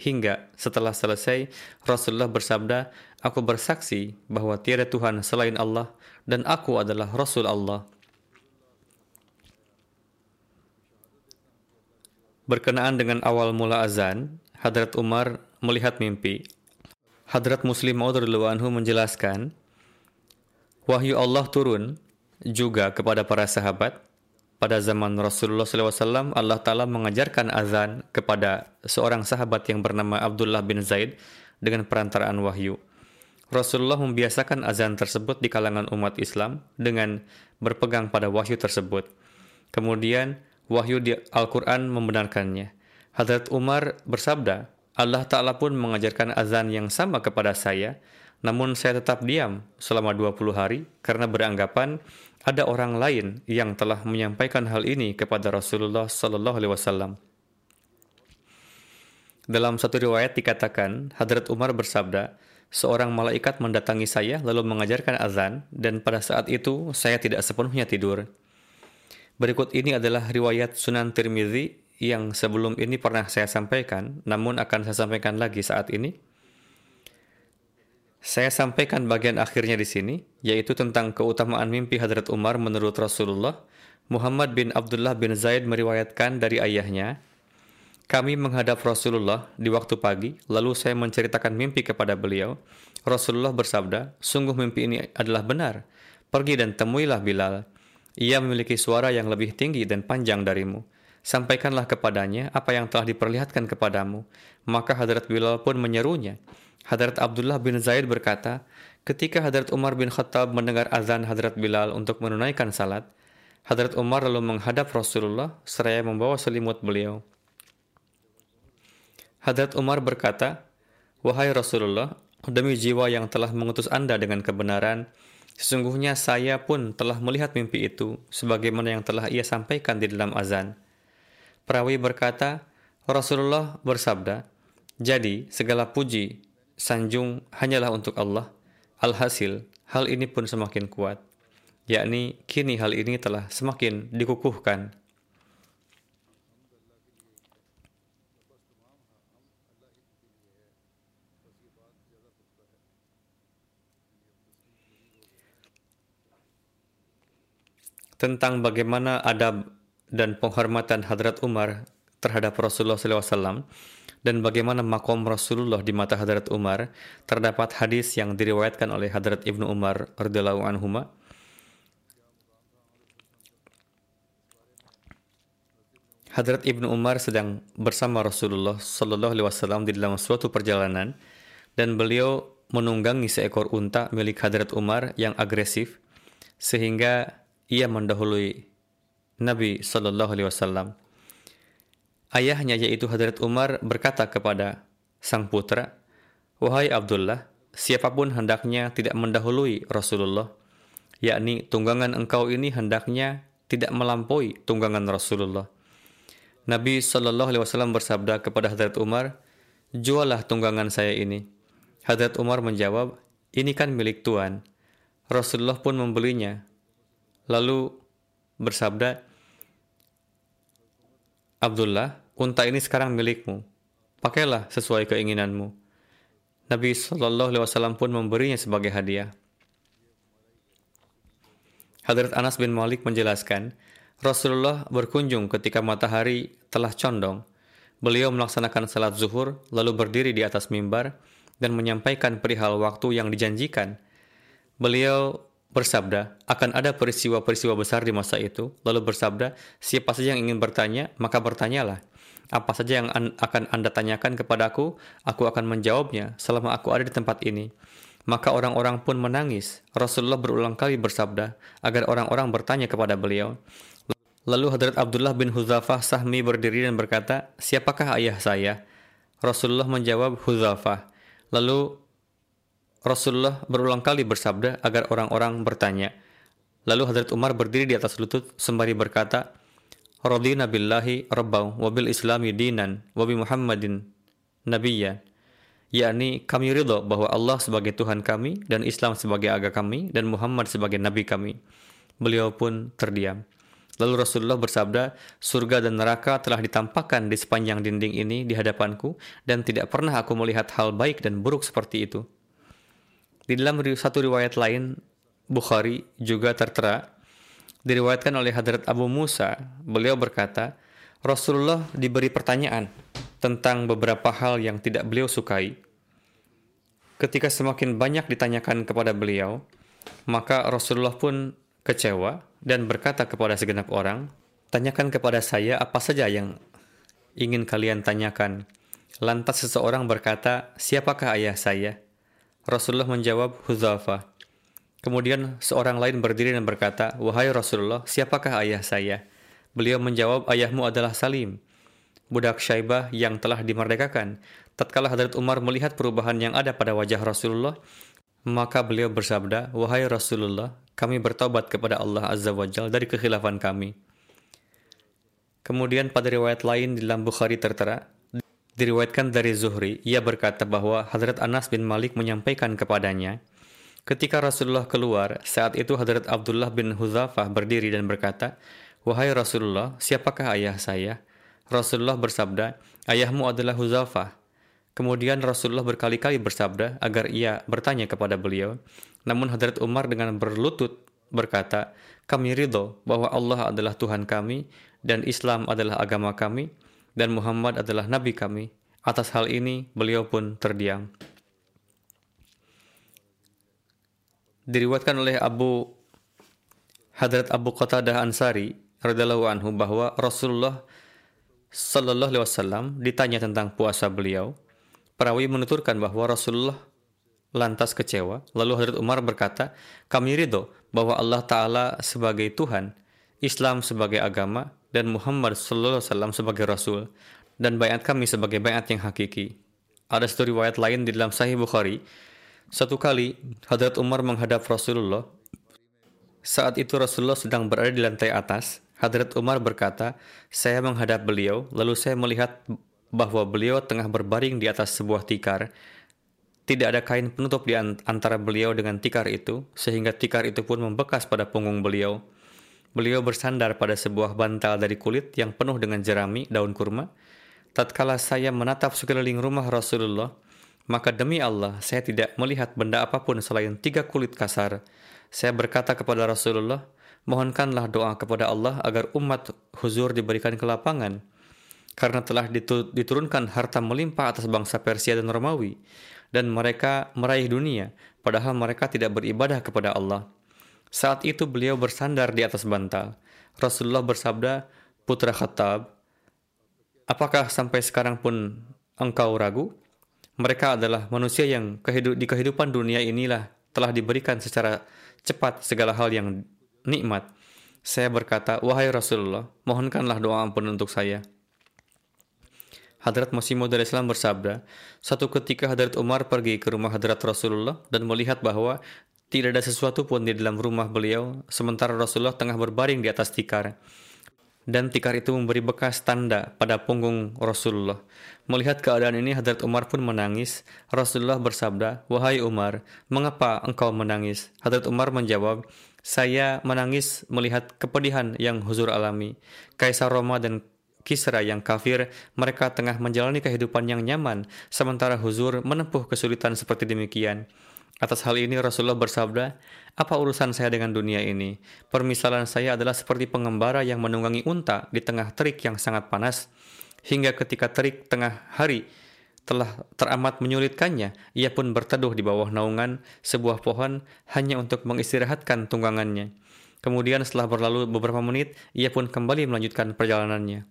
hingga setelah selesai, Rasulullah bersabda, aku bersaksi bahwa tiada Tuhan selain Allah dan aku adalah Rasul Allah. Berkenaan dengan awal mula azan, Hadrat Umar melihat mimpi. Hadrat Muslim Mau'ud menjelaskan, wahyu Allah turun juga kepada para sahabat. Pada zaman Rasulullah SAW, Allah Ta'ala mengajarkan azan kepada seorang sahabat yang bernama Abdullah bin Zaid dengan perantaraan wahyu. Rasulullah membiasakan azan tersebut di kalangan umat Islam dengan berpegang pada wahyu tersebut. Kemudian, wahyu di Al-Quran membenarkannya. Hadrat Umar bersabda, Allah Ta'ala pun mengajarkan azan yang sama kepada saya, namun saya tetap diam selama 20 hari karena beranggapan ada orang lain yang telah menyampaikan hal ini kepada Rasulullah Sallallahu Alaihi Wasallam. Dalam satu riwayat dikatakan, Hadrat Umar bersabda, seorang malaikat mendatangi saya lalu mengajarkan azan dan pada saat itu saya tidak sepenuhnya tidur. Berikut ini adalah riwayat Sunan Tirmidzi yang sebelum ini pernah saya sampaikan, namun akan saya sampaikan lagi saat ini. Saya sampaikan bagian akhirnya di sini, yaitu tentang keutamaan mimpi Hadrat Umar menurut Rasulullah. Muhammad bin Abdullah bin Zaid meriwayatkan dari ayahnya, kami menghadap Rasulullah di waktu pagi, lalu saya menceritakan mimpi kepada beliau. Rasulullah bersabda, sungguh mimpi ini adalah benar. Pergi dan temuilah Bilal. Ia memiliki suara yang lebih tinggi dan panjang darimu. Sampaikanlah kepadanya apa yang telah diperlihatkan kepadamu. Maka Hadrat Bilal pun menyerunya. Hadrat Abdullah bin Zaid berkata, ketika Hadrat Umar bin Khattab mendengar azan Hadrat Bilal untuk menunaikan salat, Hadrat Umar lalu menghadap Rasulullah seraya membawa selimut beliau. Hadrat Umar berkata, wahai Rasulullah, demi jiwa yang telah mengutus Anda dengan kebenaran, sesungguhnya saya pun telah melihat mimpi itu, sebagaimana yang telah ia sampaikan di dalam azan. Perawi berkata, Rasulullah bersabda, jadi segala puji, sanjung hanyalah untuk Allah. Alhasil, hal ini pun semakin kuat. Yakni, kini hal ini telah semakin dikukuhkan. tentang bagaimana adab dan penghormatan Hadrat Umar terhadap Rasulullah SAW dan bagaimana makom Rasulullah di mata Hadrat Umar, terdapat hadis yang diriwayatkan oleh Hadrat Ibnu Umar radhiyallahu anhuma. Hadrat Ibnu Umar sedang bersama Rasulullah SAW di dalam suatu perjalanan dan beliau menunggangi seekor unta milik Hadrat Umar yang agresif sehingga ia mendahului Nabi Sallallahu Alaihi Wasallam. Ayahnya yaitu Hadrat Umar berkata kepada sang putra, "Wahai Abdullah, siapapun hendaknya tidak mendahului Rasulullah, yakni tunggangan engkau ini hendaknya tidak melampaui tunggangan Rasulullah." Nabi Sallallahu Alaihi Wasallam bersabda kepada Hadrat Umar, "Jualah tunggangan saya ini." Hadrat Umar menjawab, "Ini kan milik Tuhan." Rasulullah pun membelinya. Lalu bersabda, "Abdullah, unta ini sekarang milikmu. Pakailah sesuai keinginanmu." Nabi SAW pun memberinya sebagai hadiah. Hadrat Anas bin Malik menjelaskan, Rasulullah berkunjung ketika matahari telah condong. Beliau melaksanakan salat zuhur, lalu berdiri di atas mimbar dan menyampaikan perihal waktu yang dijanjikan. Beliau bersabda, akan ada peristiwa-peristiwa besar di masa itu. Lalu bersabda, siapa saja yang ingin bertanya, maka bertanyalah. Apa saja yang akan Anda tanyakan kepada aku akan menjawabnya selama aku ada di tempat ini. Maka orang-orang pun menangis. Rasulullah berulang kali bersabda, agar orang-orang bertanya kepada beliau. Lalu Hadrat Abdullah bin Huzaifah Sahmi berdiri dan berkata, siapakah ayah saya? Rasulullah menjawab, Huzaifah. Lalu Rasulullah berulang kali bersabda agar orang-orang bertanya. Lalu Hadrat Umar berdiri di atas lutut sembari berkata, Radina billahi rabbaw wa bil islami dinan wa bi muhammadin nabiyyan. Yakni kami ridho bahwa Allah sebagai Tuhan kami dan Islam sebagai agama kami dan Muhammad sebagai Nabi kami. Beliau pun terdiam. Lalu Rasulullah bersabda, surga dan neraka telah ditampakkan di sepanjang dinding ini di hadapanku dan tidak pernah aku melihat hal baik dan buruk seperti itu. Di dalam satu riwayat lain, Bukhari juga tertera, diriwayatkan oleh Hadrat Abu Musa, beliau berkata, Rasulullah diberi pertanyaan tentang beberapa hal yang tidak beliau sukai. Ketika semakin banyak ditanyakan kepada beliau, maka Rasulullah pun kecewa dan berkata kepada segenap orang, tanyakan kepada saya apa saja yang ingin kalian tanyakan. Lantas seseorang berkata, siapakah ayah saya? Rasulullah menjawab, Huzaifah. Kemudian seorang lain berdiri dan berkata, wahai Rasulullah, siapakah ayah saya? Beliau menjawab, ayahmu adalah Salim, budak Syaibah yang telah dimerdekakan. Tatkala Hadrat Umar melihat perubahan yang ada pada wajah Rasulullah, maka beliau bersabda, wahai Rasulullah, kami bertobat kepada Allah Azza wa Jalla dari kekhilafan kami. Kemudian pada riwayat lain di dalam Bukhari tertera, diriwayatkan dari Zuhri, ia berkata bahwa Hadrat Anas bin Malik menyampaikan kepadanya, ketika Rasulullah keluar, saat itu Hadrat Abdullah bin Huzaifah berdiri dan berkata, wahai Rasulullah, siapakah ayah saya? Rasulullah bersabda, ayahmu adalah Huzaifah. Kemudian Rasulullah berkali-kali bersabda agar ia bertanya kepada beliau. Namun Hadrat Umar dengan berlutut berkata, kami ridho bahwa Allah adalah Tuhan kami dan Islam adalah agama kami, dan Muhammad adalah Nabi kami. Atas hal ini, beliau pun terdiam. Diriwayatkan oleh Hadrat Abu Qatadah Ansari radhiyallahu anhu bahwa Rasulullah sallallahu alaihi wasallam ditanya tentang puasa beliau. Perawi menuturkan bahwa Rasulullah lantas kecewa. Lalu Hadrat Umar berkata, kami ridho bahwa Allah Ta'ala sebagai Tuhan, Islam sebagai agama, dan Muhammad sallallahu alaihi wasallam sebagai rasul, dan baiat kami sebagai baiat yang hakiki. Ada satu riwayat lain di dalam Sahih Bukhari. Satu kali Hadrat Umar menghadap Rasulullah. Saat itu Rasulullah sedang berada di lantai atas. Hadrat Umar berkata, "Saya menghadap beliau, lalu saya melihat bahwa beliau tengah berbaring di atas sebuah tikar. Tidak ada kain penutup di antara beliau dengan tikar itu, sehingga tikar itu pun membekas pada punggung beliau." Beliau bersandar pada sebuah bantal dari kulit yang penuh dengan jerami, daun kurma. Tatkala saya menatap sekeliling rumah Rasulullah, maka demi Allah, saya tidak melihat benda apapun selain tiga kulit kasar. Saya berkata kepada Rasulullah, mohonkanlah doa kepada Allah agar umat huzur diberikan kelapangan, karena telah diturunkan harta melimpah atas bangsa Persia dan Romawi, dan mereka meraih dunia, padahal mereka tidak beribadah kepada Allah. Saat itu beliau bersandar di atas bantal. Rasulullah bersabda, "Putra Khattab, apakah sampai sekarang pun engkau ragu? Mereka adalah manusia yang di kehidupan dunia inilah telah diberikan secara cepat segala hal yang nikmat." Saya berkata, "Wahai Rasulullah, mohonkanlah doa ampun untuk saya." Hadrat Masih Mau'ud Islam bersabda, "Satu ketika Hadrat Umar pergi ke rumah Hadrat Rasulullah dan melihat bahwa tidak ada sesuatu pun di dalam rumah beliau, sementara Rasulullah tengah berbaring di atas tikar. Dan tikar itu memberi bekas tanda pada punggung Rasulullah. Melihat keadaan ini, Hadrat Umar pun menangis. Rasulullah bersabda, 'Wahai Umar, mengapa engkau menangis?' Hadrat Umar menjawab, 'Saya menangis melihat kepedihan yang huzur alami. Kaisar Roma dan Kisra yang kafir, mereka tengah menjalani kehidupan yang nyaman, sementara huzur menempuh kesulitan seperti demikian. Atas hal ini Rasulullah bersabda, 'Apa urusan saya dengan dunia ini? Permisalan saya adalah seperti pengembara yang menunggangi unta di tengah terik yang sangat panas. Hingga ketika terik tengah hari telah teramat menyulitkannya, ia pun berteduh di bawah naungan sebuah pohon hanya untuk mengistirahatkan tunggangannya. Kemudian setelah berlalu beberapa menit, ia pun kembali melanjutkan perjalanannya.'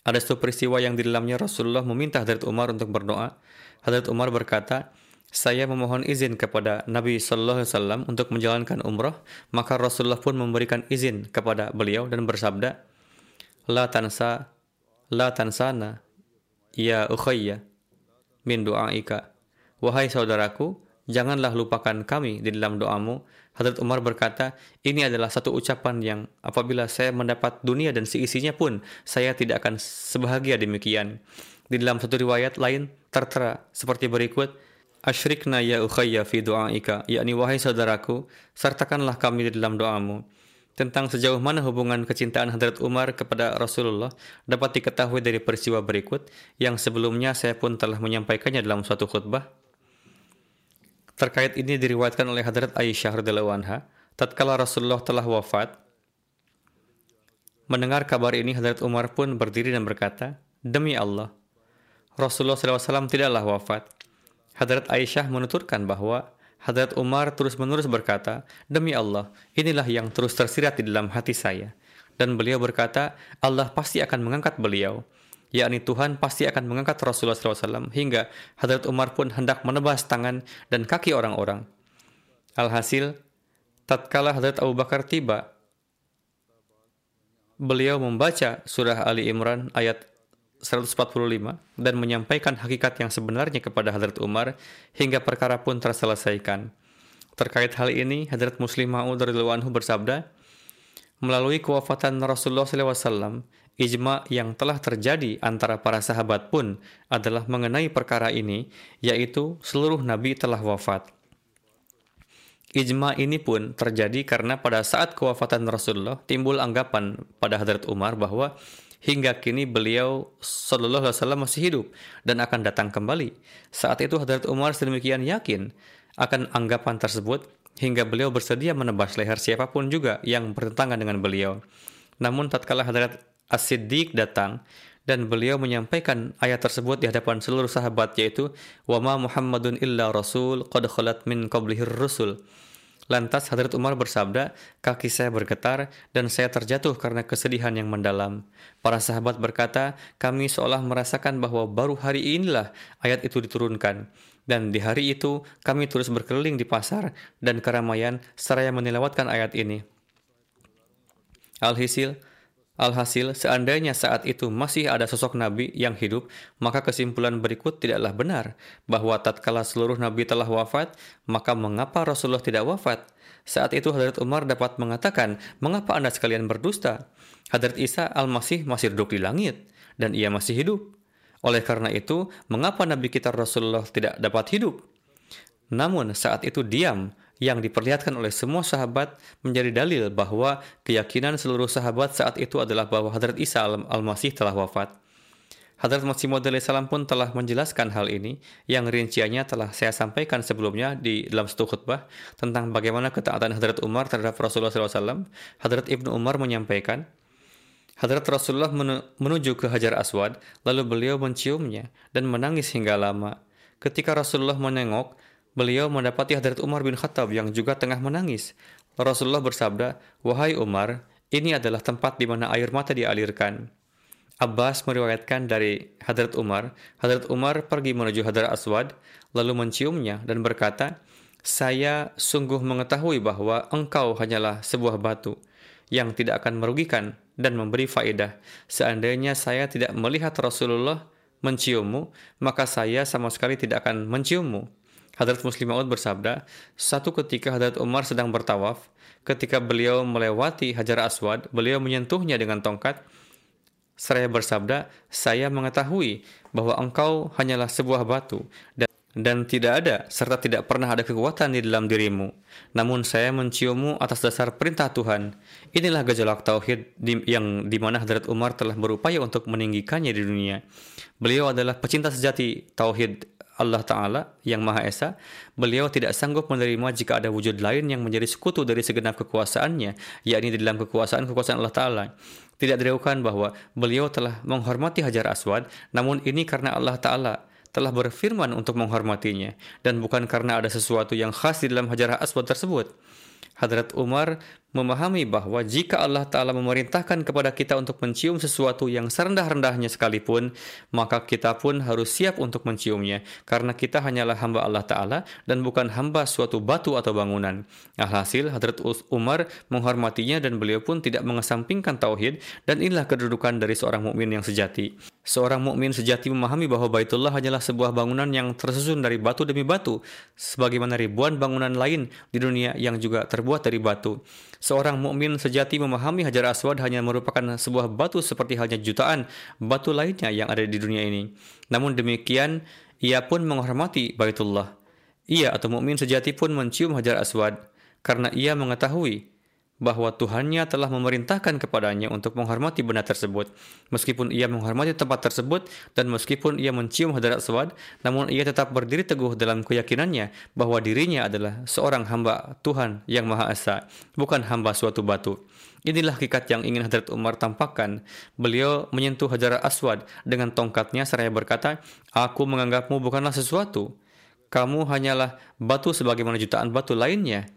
Ada satu peristiwa yang di dalamnya Rasulullah meminta Hadrat Umar untuk berdoa. Hadrat Umar berkata, 'Saya memohon izin kepada Nabi Sallallahu Alaihi Wasallam untuk menjalankan umrah.' Maka Rasulullah pun memberikan izin kepada beliau dan bersabda, 'La tansana, ya ukhayya, min du'aika.' Wahai saudaraku, janganlah lupakan kami di dalam doamu. Hadrat Umar berkata, 'Ini adalah satu ucapan yang apabila saya mendapat dunia dan seisinya pun, saya tidak akan sebahagia demikian.' Di dalam satu riwayat lain tertera seperti berikut, 'Ashrikna ya ukhayya fi du'aika,' yakni wahai saudaraku, sertakanlah kami di dalam doamu. Tentang sejauh mana hubungan kecintaan Hadrat Umar kepada Rasulullah dapat diketahui dari peristiwa berikut yang sebelumnya saya pun telah menyampaikannya dalam suatu khutbah. Terkait ini diriwayatkan oleh Hadrat Aisyah radhiyallahu anha, tatkala Rasulullah telah wafat, mendengar kabar ini Hadrat Umar pun berdiri dan berkata, 'Demi Allah, Rasulullah SAW tidaklah wafat.' Hadrat Aisyah menuturkan bahwa Hadrat Umar terus-menerus berkata, 'Demi Allah, inilah yang terus tersirat di dalam hati saya.' Dan beliau berkata, 'Allah pasti akan mengangkat beliau,' yakni Tuhan pasti akan mengangkat Rasulullah SAW, hingga Hadrat Umar pun hendak menebas tangan dan kaki orang-orang. Alhasil, tatkala Hadrat Abu Bakar tiba, beliau membaca surah Ali Imran ayat 145 dan menyampaikan hakikat yang sebenarnya kepada Hadrat Umar hingga perkara pun terselesaikan. Terkait hal ini, Hadrat Muslim Mau'ud radhiyallahu anhu bersabda, melalui kewafatan Rasulullah SAW, ijma yang telah terjadi antara para sahabat pun adalah mengenai perkara ini, yaitu seluruh Nabi telah wafat. Ijma ini pun terjadi karena pada saat kewafatan Rasulullah timbul anggapan pada Hadrat Umar bahwa hingga kini beliau Sallallahu Alaihi Wasallam masih hidup dan akan datang kembali. Saat itu Hadrat Umar sedemikian yakin akan anggapan tersebut hingga beliau bersedia menebas leher siapapun juga yang bertentangan dengan beliau. Namun tatkala Hadrat As-Siddiq datang dan beliau menyampaikan ayat tersebut di hadapan seluruh sahabat, yaitu "Wa ma Muhammadun illa rasul qad khalat min qablihir rusul." Lantas Hadrat Umar bersabda, "Kaki saya bergetar dan saya terjatuh karena kesedihan yang mendalam." Para sahabat berkata, "Kami seolah merasakan bahwa baru hari inilah ayat itu diturunkan. Dan di hari itu kami terus berkeliling di pasar dan keramaian seraya menilawatkan ayat ini." Alhasil, seandainya saat itu masih ada sosok Nabi yang hidup, maka kesimpulan berikut tidaklah benar, bahwa tatkala seluruh Nabi telah wafat, maka mengapa Rasulullah tidak wafat? Saat itu Hadrat Umar dapat mengatakan, "Mengapa Anda sekalian berdusta? Hadrat Isa al-Masih masih duduk di langit, dan ia masih hidup. Oleh karena itu, mengapa Nabi kita Rasulullah tidak dapat hidup?" Namun saat itu diam yang diperlihatkan oleh semua sahabat menjadi dalil bahwa keyakinan seluruh sahabat saat itu adalah bahwa Hadrat Isa al-Masih telah wafat. Hadrat Masih Maud pun telah menjelaskan hal ini yang rinciannya telah saya sampaikan sebelumnya di dalam satu khutbah tentang bagaimana ketaatan Hadrat Umar terhadap Rasulullah SAW. Hadrat Ibnu Umar menyampaikan, Hadrat Rasulullah menuju ke Hajar Aswad, lalu beliau menciumnya dan menangis hingga lama. Ketika Rasulullah menengok, beliau mendapati Hadrat Umar bin Khattab yang juga tengah menangis. Rasulullah bersabda, "Wahai Umar, ini adalah tempat di mana air mata dialirkan." Abbas meriwayatkan dari Hadrat Umar pergi menuju Hajar Aswad, lalu menciumnya dan berkata, "Saya sungguh mengetahui bahwa engkau hanyalah sebuah batu yang tidak akan merugikan dan memberi faedah. Seandainya saya tidak melihat Rasulullah menciummu, maka saya sama sekali tidak akan menciummu." Hadrat Muslim Mau'ud bersabda, "Satu ketika Hadrat Umar sedang bertawaf, ketika beliau melewati Hajar Aswad, beliau menyentuhnya dengan tongkat. Seraya bersabda, 'Saya mengetahui bahwa engkau hanyalah sebuah batu dan tidak ada serta tidak pernah ada kekuatan di dalam dirimu. Namun saya menciummu atas dasar perintah Tuhan.'" Inilah gejolak tauhid yang dimana Hadrat Umar telah berupaya untuk meninggikannya di dunia. Beliau adalah pecinta sejati tauhid Allah Ta'ala yang Maha Esa. Beliau tidak sanggup menerima jika ada wujud lain yang menjadi sekutu dari segenap kekuasaannya, yakni di dalam kekuasaan Allah Ta'ala. Tidak diragukan bahwa beliau telah menghormati Hajar Aswad, namun ini karena Allah Ta'ala telah berfirman untuk menghormatinya, dan bukan karena ada sesuatu yang khas di dalam Hajar Aswad tersebut. Hadrat Umar memahami bahwa jika Allah Ta'ala memerintahkan kepada kita untuk mencium sesuatu yang serendah-rendahnya sekalipun, maka kita pun harus siap untuk menciumnya, karena kita hanyalah hamba Allah Ta'ala dan bukan hamba suatu batu atau bangunan. Alhasil, Hadrat Umar menghormatinya dan beliau pun tidak mengesampingkan tauhid, dan inilah kedudukan dari seorang mukmin yang sejati. Seorang mukmin sejati memahami bahwa Baitullah hanyalah sebuah bangunan yang tersusun dari batu demi batu, sebagaimana ribuan bangunan lain di dunia yang juga terbuat dari batu. Seorang mukmin sejati memahami Hajar Aswad hanya merupakan sebuah batu seperti halnya jutaan batu lainnya yang ada di dunia ini. Namun demikian, ia pun menghormati Baitullah. Ia atau mukmin sejati pun mencium Hajar Aswad karena ia mengetahui bahwa Tuhannya telah memerintahkan kepadanya untuk menghormati benda tersebut. Meskipun ia menghormati tempat tersebut dan meskipun ia mencium Hadrat Aswad, namun ia tetap berdiri teguh dalam keyakinannya bahwa dirinya adalah seorang hamba Tuhan yang Maha Esa, bukan hamba suatu batu. Inilah hakikat yang ingin Hadrat Umar tampakkan. Beliau menyentuh Hajar Aswad dengan tongkatnya seraya berkata, "Aku menganggapmu bukanlah sesuatu. Kamu hanyalah batu sebagaimana jutaan batu lainnya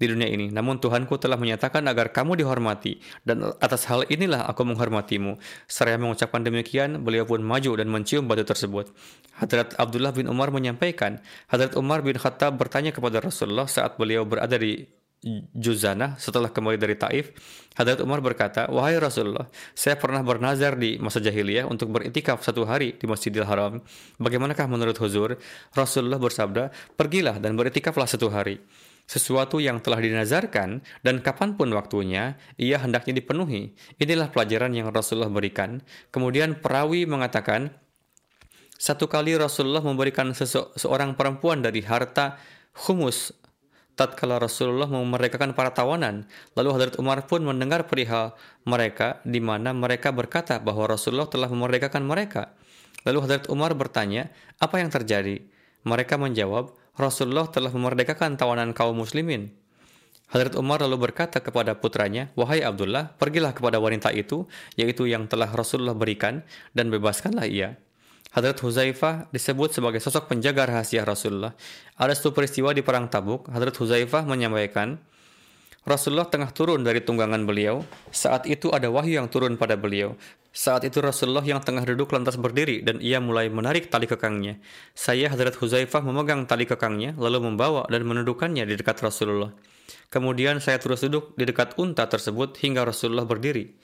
di dunia ini. Namun Tuhanku telah menyatakan agar kamu dihormati, dan atas hal inilah aku menghormatimu." Seraya mengucapkan demikian, beliau pun maju dan mencium batu tersebut. Hadrat Abdullah bin Umar menyampaikan, Hadrat Umar bin Khattab bertanya kepada Rasulullah saat beliau berada di Juzanah setelah kembali dari Taif. Hadrat Umar berkata, "Wahai Rasulullah, saya pernah bernazar di masa jahiliyah untuk beritikaf satu hari di Masjidil Haram. Bagaimanakah menurut huzur?" Rasulullah bersabda, "Pergilah dan beritikaflah satu hari. Sesuatu yang telah dinazarkan dan kapanpun waktunya, ia hendaknya dipenuhi." Inilah pelajaran yang Rasulullah berikan. Kemudian perawi mengatakan, satu kali Rasulullah memberikan seorang perempuan dari harta khumus. Tatkala Rasulullah memerdekakan para tawanan, lalu Hadrat Umar pun mendengar perihal mereka, di mana mereka berkata bahwa Rasulullah telah memerdekakan mereka. Lalu Hadrat Umar bertanya, "Apa yang terjadi?" Mereka menjawab, "Rasulullah telah memerdekakan tawanan kaum muslimin." Hadrat Umar lalu berkata kepada putranya, "Wahai Abdullah, pergilah kepada wanita itu, yaitu yang telah Rasulullah berikan, dan bebaskanlah ia." Hadrat Huzaifah disebut sebagai sosok penjaga rahasia Rasulullah. Ada satu peristiwa di Perang Tabuk, Hadrat Huzaifah menyampaikan, Rasulullah tengah turun dari tunggangan beliau. Saat itu ada wahyu yang turun pada beliau. Saat itu Rasulullah yang tengah duduk lantas berdiri dan ia mulai menarik tali kekangnya. Saya Hadrat Huzaifah memegang tali kekangnya lalu membawa dan menundukkannya di dekat Rasulullah. Kemudian saya terus duduk di dekat unta tersebut hingga Rasulullah berdiri.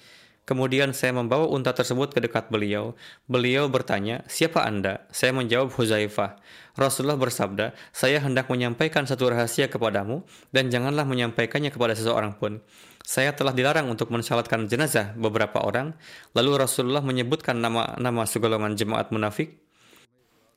Kemudian saya membawa unta tersebut ke dekat beliau. Beliau bertanya, "Siapa Anda?" Saya menjawab, "Huzaifah." Rasulullah bersabda, "Saya hendak menyampaikan satu rahasia kepadamu dan janganlah menyampaikannya kepada seseorang pun. Saya telah dilarang untuk mensalatkan jenazah beberapa orang." Lalu Rasulullah menyebutkan nama-nama segolongan jemaat munafik.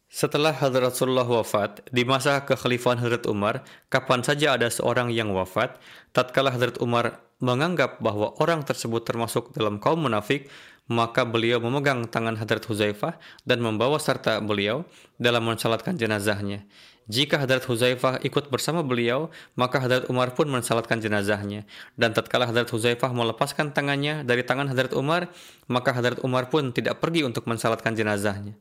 Setelah Hadrat Rasulullah wafat, di masa kekhalifahan Hadrat Umar, kapan saja ada seorang yang wafat, tatkala Hadrat Umar menganggap bahwa orang tersebut termasuk dalam kaum munafik, Maka beliau memegang tangan Hadrat Huzaifah dan membawa serta beliau dalam mensalatkan jenazahnya. Jika Hadrat Huzaifah ikut bersama beliau, maka Hadrat Umar pun mensalatkan jenazahnya. Dan tatkala Hadrat Huzaifah melepaskan tangannya dari tangan Hadrat Umar, maka Hadrat Umar pun tidak pergi untuk mensalatkan jenazahnya.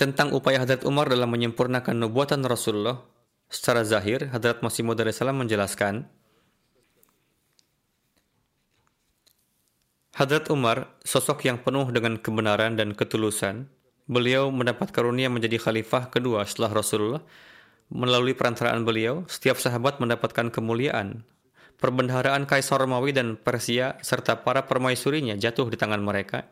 Tentang upaya Hadrat Umar dalam menyempurnakan nubuatan Rasulullah secara zahir, Hadrat Masih Mau'ud menjelaskan, Hadrat Umar, sosok yang penuh dengan kebenaran dan ketulusan, beliau mendapat karunia menjadi khalifah kedua setelah Rasulullah. Melalui perantaraan beliau, setiap sahabat mendapatkan kemuliaan. Perbendaharaan Kaisar Romawi dan Persia serta para permaisurinya jatuh di tangan mereka.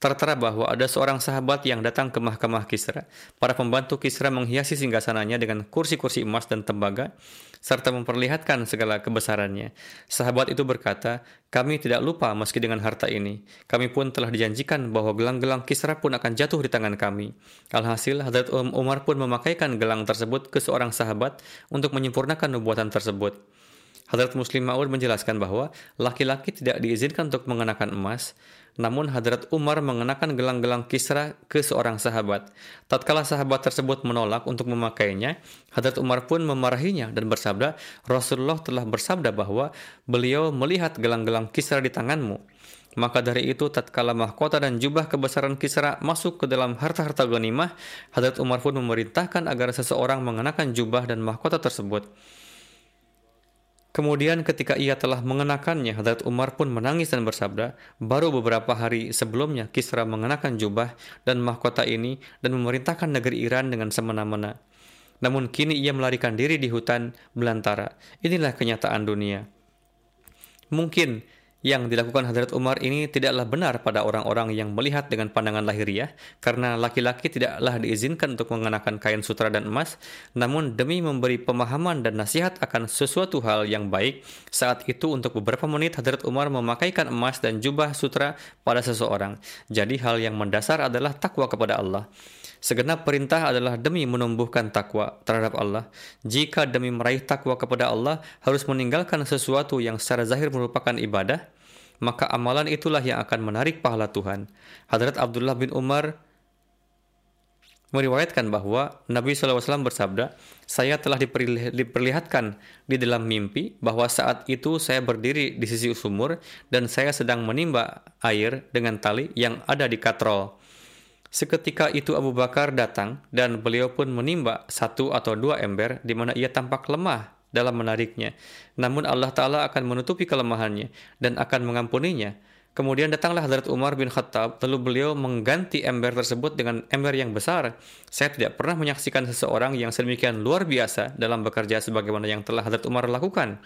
Tertera bahwa ada seorang sahabat yang datang ke mahkamah Kisra. Para pembantu Kisra menghiasi singgasananya dengan kursi-kursi emas dan tembaga, serta memperlihatkan segala kebesarannya. Sahabat itu berkata, kami tidak lupa meski dengan harta ini. Kami pun telah dijanjikan bahwa gelang-gelang Kisra pun akan jatuh di tangan kami. Alhasil, Hadrat Umar pun memakaikan gelang tersebut ke seorang sahabat untuk menyempurnakan nubuatan tersebut. Hadrat Muslim Mau'ud menjelaskan bahwa laki-laki tidak diizinkan untuk mengenakan emas, namun Hadrat Umar mengenakan gelang-gelang Kisra ke seorang sahabat. Tatkala sahabat tersebut menolak untuk memakainya, Hadrat Umar pun memarahinya dan bersabda, Rasulullah telah bersabda bahwa beliau melihat gelang-gelang Kisra di tanganmu. Maka dari itu, tatkala mahkota dan jubah kebesaran Kisra masuk ke dalam harta-harta ghanimah, Hadrat Umar pun memerintahkan agar seseorang mengenakan jubah dan mahkota tersebut. Kemudian ketika ia telah mengenakannya, Hadrat Umar pun menangis dan bersabda, baru beberapa hari sebelumnya Kisra mengenakan jubah dan mahkota ini dan memerintahkan negeri Iran dengan semena-mena. Namun kini ia melarikan diri di hutan belantara. Inilah kenyataan dunia. Mungkin yang dilakukan Hadrat Umar ini tidaklah benar pada orang-orang yang melihat dengan pandangan lahiriah, karena laki-laki tidaklah diizinkan untuk mengenakan kain sutra dan emas, namun demi memberi pemahaman dan nasihat akan sesuatu hal yang baik, saat itu untuk beberapa menit Hadrat Umar memakaikan emas dan jubah sutra pada seseorang. Jadi hal yang mendasar adalah takwa kepada Allah. Segenap perintah adalah demi menumbuhkan takwa terhadap Allah. Jika demi meraih takwa kepada Allah harus meninggalkan sesuatu yang secara zahir merupakan ibadah, maka amalan itulah yang akan menarik pahala Tuhan. Hadrat Abdullah bin Umar meriwayatkan bahwa Nabi SAW bersabda, saya telah diperlihatkan di dalam mimpi bahwa saat itu saya berdiri di sisi sumur dan saya sedang menimba air dengan tali yang ada di katrol. Seketika itu Abu Bakar datang dan beliau pun menimba 1 atau 2 ember di mana ia tampak lemah dalam menariknya. Namun Allah Ta'ala akan menutupi kelemahannya dan akan mengampuninya. Kemudian datanglah Hadrat Umar bin Khattab, lalu beliau mengganti ember tersebut dengan ember yang besar. Saya tidak pernah menyaksikan seseorang yang sedemikian luar biasa dalam bekerja sebagaimana yang telah Hadrat Umar lakukan.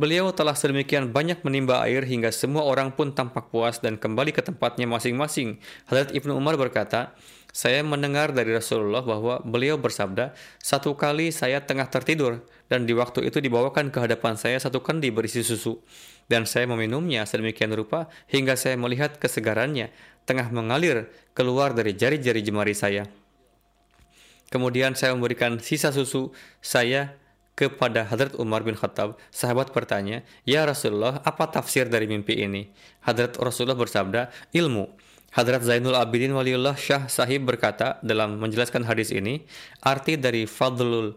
Beliau telah sedemikian banyak menimba air hingga semua orang pun tampak puas dan kembali ke tempatnya masing-masing. Hadrat Ibnu Umar berkata, saya mendengar dari Rasulullah bahwa beliau bersabda, satu kali saya tengah tertidur dan di waktu itu dibawakan ke hadapan saya 1 kendi berisi susu. Dan saya meminumnya sedemikian rupa hingga saya melihat kesegarannya tengah mengalir keluar dari jari-jari jemari saya. Kemudian saya memberikan sisa susu saya kepada Hadrat Umar bin Khattab. Sahabat bertanya, ya Rasulullah, apa tafsir dari mimpi ini? Hadrat Rasulullah bersabda, ilmu. Hadrat Zainul Abidin Waliullah Shah Sahib berkata dalam menjelaskan hadis ini, arti dari fadlul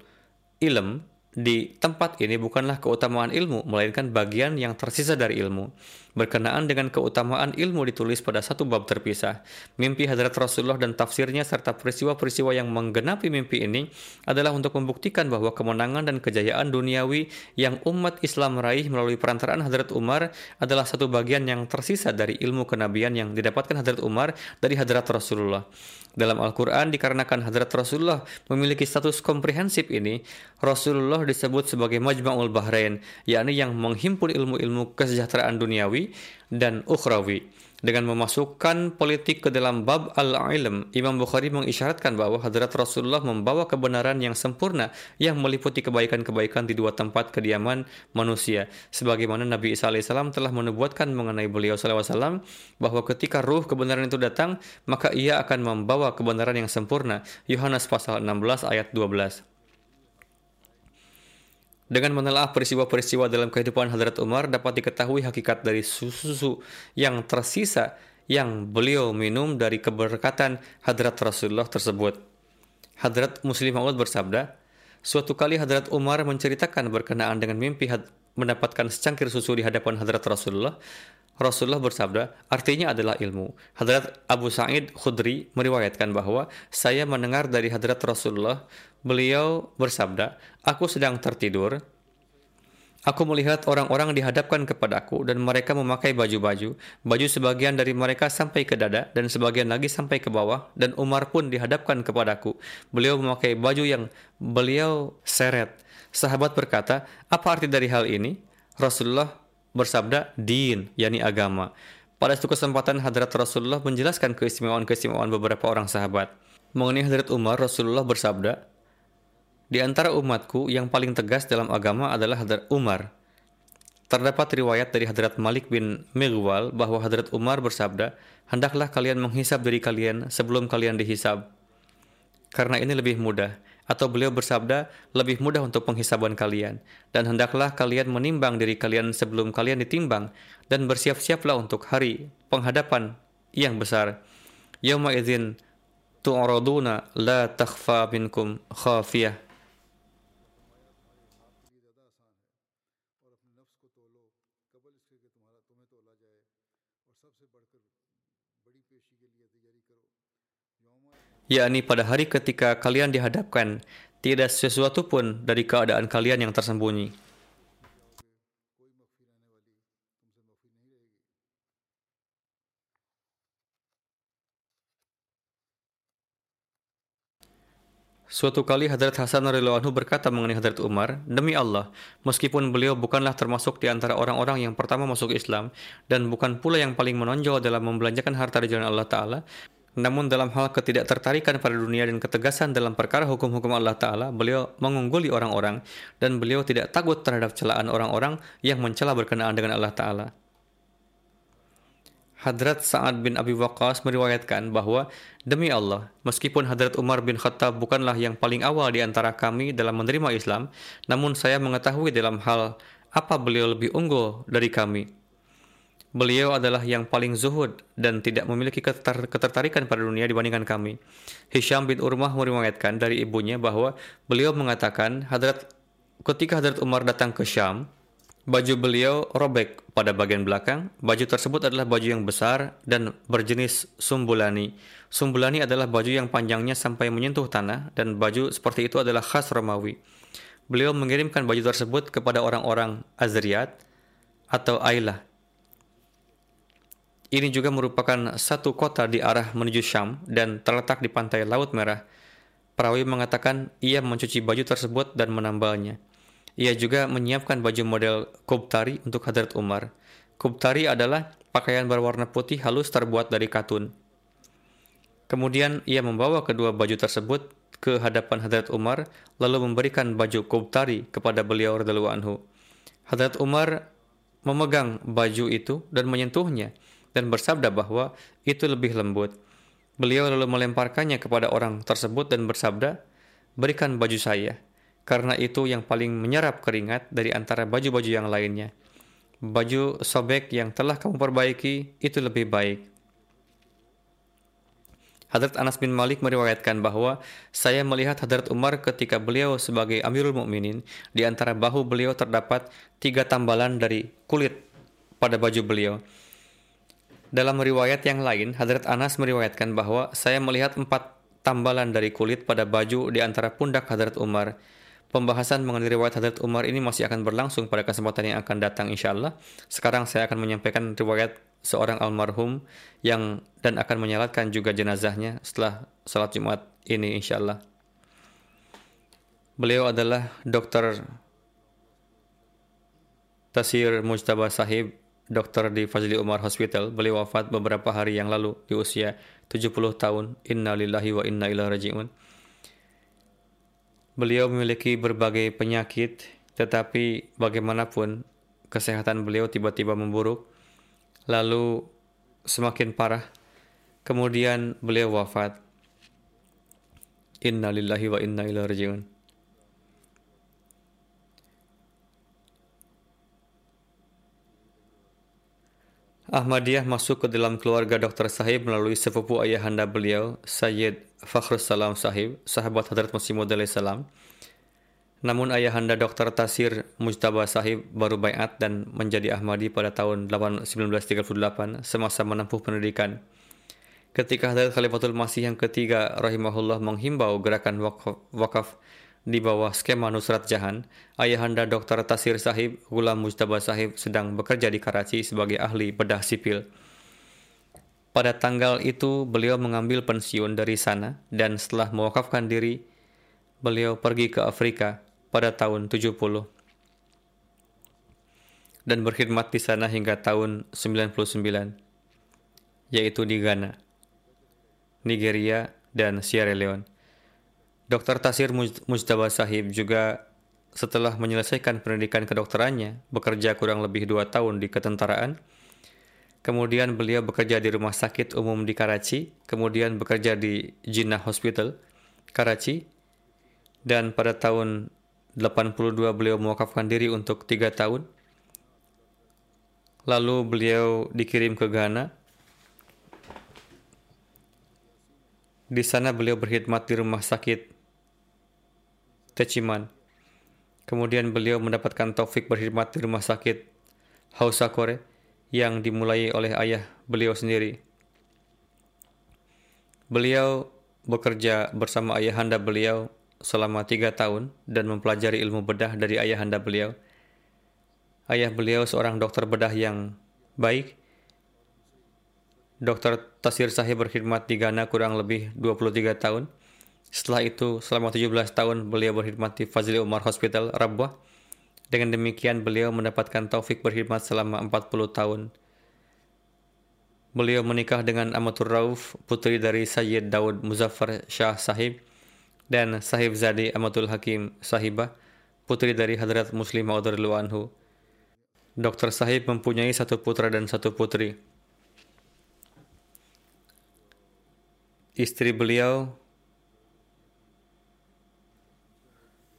ilm di tempat ini bukanlah keutamaan ilmu, melainkan bagian yang tersisa dari ilmu. Berkenaan dengan keutamaan ilmu ditulis pada 1 bab terpisah. Mimpi Hadrat Rasulullah dan tafsirnya serta peristiwa-peristiwa yang menggenapi mimpi ini adalah untuk membuktikan bahwa kemenangan dan kejayaan duniawi yang umat Islam raih melalui perantaraan Hadrat Umar adalah 1 bagian yang tersisa dari ilmu kenabian yang didapatkan Hadrat Umar dari Hadrat Rasulullah. Dalam Al-Quran, dikarenakan Hadrat Rasulullah memiliki status komprehensif ini, Rasulullah disebut sebagai Majma'ul Bahrain, yakni yang menghimpun ilmu-ilmu kesejahteraan duniawi dan ukhrawi. Dengan memasukkan politik ke dalam bab al-ilm, Imam Bukhari mengisyaratkan bahwa Hadrat Rasulullah membawa kebenaran yang sempurna yang meliputi kebaikan-kebaikan di 2 tempat kediaman manusia. Sebagaimana Nabi Isa AS telah menubuatkan mengenai beliau SAW bahwa ketika ruh kebenaran itu datang, maka ia akan membawa kebenaran yang sempurna. Yohanes pasal 16 ayat 12. Dengan menelaah peristiwa-peristiwa dalam kehidupan Hadrat Umar dapat diketahui hakikat dari susu yang tersisa yang beliau minum dari keberkatan Hadrat Rasulullah tersebut. Hadrat Muslih Mau'ud bersabda, suatu kali Hadrat Umar menceritakan berkenaan dengan mimpi mendapatkan secangkir susu di hadapan Hadrat Rasulullah. Rasulullah bersabda, artinya adalah ilmu. Hadrat Abu Sa'id Khudri meriwayatkan bahwa saya mendengar dari Hadrat Rasulullah, beliau bersabda, aku sedang tertidur. Aku melihat orang-orang dihadapkan kepadaku dan mereka memakai baju-baju. Baju sebagian dari mereka sampai ke dada dan sebagian lagi sampai ke bawah, dan Umar pun dihadapkan kepadaku. Beliau memakai baju yang beliau seret. Sahabat berkata, apa arti dari hal ini? Rasulullah bersabda, din, yakni agama. Pada suatu kesempatan Hadrat Rasulullah menjelaskan keistimewaan-keistimewaan beberapa orang sahabat. Mengenai Hadrat Umar, Rasulullah bersabda, di antara umatku yang paling tegas dalam agama adalah Hadrat Umar. Terdapat riwayat dari Hadrat Malik bin Mirwal bahwa Hadrat Umar bersabda, hendaklah kalian menghisab diri kalian sebelum kalian dihisab, karena ini lebih mudah. Atau beliau bersabda, lebih mudah untuk penghisaban kalian. Dan hendaklah kalian menimbang diri kalian sebelum kalian ditimbang, dan bersiap-siaplah untuk hari penghadapan yang besar. Yauma idzin tu'raduna la takhfa minkum khafiyah. Yakni pada hari ketika kalian dihadapkan tidak sesuatu pun dari keadaan kalian yang tersembunyi. Suatu kali Hadrat Hasan radhiyallahu anhu berkata mengenai Hadrat Umar, demi Allah, meskipun beliau bukanlah termasuk di antara orang-orang yang pertama masuk Islam dan bukan pula yang paling menonjol dalam membelanjakan harta di jalan Allah Ta'ala, namun dalam hal ketidaktertarikan pada dunia dan ketegasan dalam perkara hukum-hukum Allah Ta'ala, beliau mengungguli orang-orang dan beliau tidak takut terhadap celaan orang-orang yang mencela berkenaan dengan Allah Ta'ala. Hadrat Sa'ad bin Abi Waqas meriwayatkan bahwa, demi Allah, meskipun Hadrat Umar bin Khattab bukanlah yang paling awal di antara kami dalam menerima Islam, namun saya mengetahui dalam hal apa beliau lebih unggul dari kami. Beliau adalah yang paling zuhud dan tidak memiliki ketertarikan pada dunia dibandingkan kami. Hisham bin Urmah meriwayatkan dari ibunya bahwa beliau mengatakan, ketika Hadrat Umar datang ke Syam, baju beliau robek pada bagian belakang. Baju tersebut adalah baju yang besar dan berjenis sumbulani. Sumbulani adalah baju yang panjangnya sampai menyentuh tanah, dan baju seperti itu adalah khas Romawi. Beliau mengirimkan baju tersebut kepada orang-orang Azriyat atau Ailah. Ini juga merupakan satu kota di arah menuju Syam dan terletak di pantai Laut Merah. Perawi mengatakan ia mencuci baju tersebut dan menambalnya. Ia juga menyiapkan baju model kubtari untuk Hadrat Umar. Kubtari adalah pakaian berwarna putih halus terbuat dari katun. Kemudian ia membawa kedua baju tersebut ke hadapan Hadrat Umar, lalu memberikan baju kubtari kepada beliau radhiyallahu anhu. Hadrat Umar memegang baju itu dan menyentuhnya, dan bersabda bahwa itu lebih lembut. Beliau lalu melemparkannya kepada orang tersebut dan bersabda, berikan baju saya, karena itu yang paling menyerap keringat dari antara baju-baju yang lainnya. Baju sobek yang telah kamu perbaiki, itu lebih baik. Hadrat Anas bin Malik meriwayatkan bahwa saya melihat Hadrat Umar ketika beliau sebagai Amirul Mukminin, di antara bahu beliau terdapat 3 tambalan dari kulit pada baju beliau. Dalam riwayat yang lain, Hadrat Anas meriwayatkan bahwa saya melihat 4 tambalan dari kulit pada baju di antara pundak Hadrat Umar. Pembahasan mengenai riwayat Hadrat Umar ini masih akan berlangsung pada kesempatan yang akan datang insyaAllah. Sekarang saya akan menyampaikan riwayat seorang almarhum dan akan menyalatkan juga jenazahnya setelah salat Jumat ini insyaAllah. Beliau adalah Dr. Tasir Mujtabah Sahib, dokter di Fazli Umar Hospital. Beliau wafat beberapa hari yang lalu di usia 70 tahun. Inna lillahi wa inna ilaihi raji'un. Beliau memiliki berbagai penyakit, tetapi bagaimanapun kesehatan beliau tiba-tiba memburuk, lalu semakin parah. Kemudian beliau wafat. Inna lillahi wa inna ilaihi raji'un. Ahmadiyah masuk ke dalam keluarga Dr. Sahib melalui sepupu ayahanda beliau, Sayyid Fakhrus Salam Sahib, sahabat Hadrat Masih Mau'ud alaihi salam. Namun ayahanda Dr. Tasir Mujtabah Sahib baru baiat dan menjadi Ahmadi pada tahun 1938 semasa menempuh pendidikan. Ketika Hadrat Khalifatul Masih yang ketiga rahimahullah menghimbau gerakan wakaf di bawah skema Nusrat Jahan, ayahanda Dr. Tasir Sahib, Ghulam Mujtabah Sahib sedang bekerja di Karachi sebagai ahli bedah sipil. Pada tanggal itu beliau mengambil pensiun dari sana dan setelah mewakafkan diri, beliau pergi ke Afrika pada tahun 70 dan berkhidmat di sana hingga tahun 99, yaitu di Ghana, Nigeria, dan Sierra Leone. Dr. Tasir Mujtabah Sahib juga setelah menyelesaikan pendidikan kedokterannya, bekerja kurang lebih 2 tahun di ketentaraan. Kemudian beliau bekerja di rumah sakit umum di Karachi, kemudian bekerja di Jinnah Hospital, Karachi, dan pada tahun 82 beliau mewakafkan diri untuk 3 tahun. Lalu beliau dikirim ke Ghana. Di sana beliau berkhidmat di rumah sakit Techiman. Kemudian beliau mendapatkan taufik berkhidmat di rumah sakit Hausakore yang dimulai oleh ayah beliau sendiri. Beliau bekerja bersama ayahanda beliau selama 3 tahun dan mempelajari ilmu bedah dari ayahanda beliau. Ayah beliau seorang dokter bedah yang baik. Dr. Tasir Sahib berkhidmat di Ghana kurang lebih 23 tahun. Setelah itu, selama 17 tahun, beliau berkhidmat di Fazli Umar Hospital, Rabwah. Dengan demikian, beliau mendapatkan taufik berkhidmat selama 40 tahun. Beliau menikah dengan Amatul Rauf, putri dari Sayyid Daud Muzaffar Shah Sahib, dan Sahib Zadi Amatul Hakim Sahibah, putri dari Hadrat Muslim Mau'ud radhiyallahu anhu. Dr. Sahib mempunyai 1 putra dan 1 putri. Istri beliau,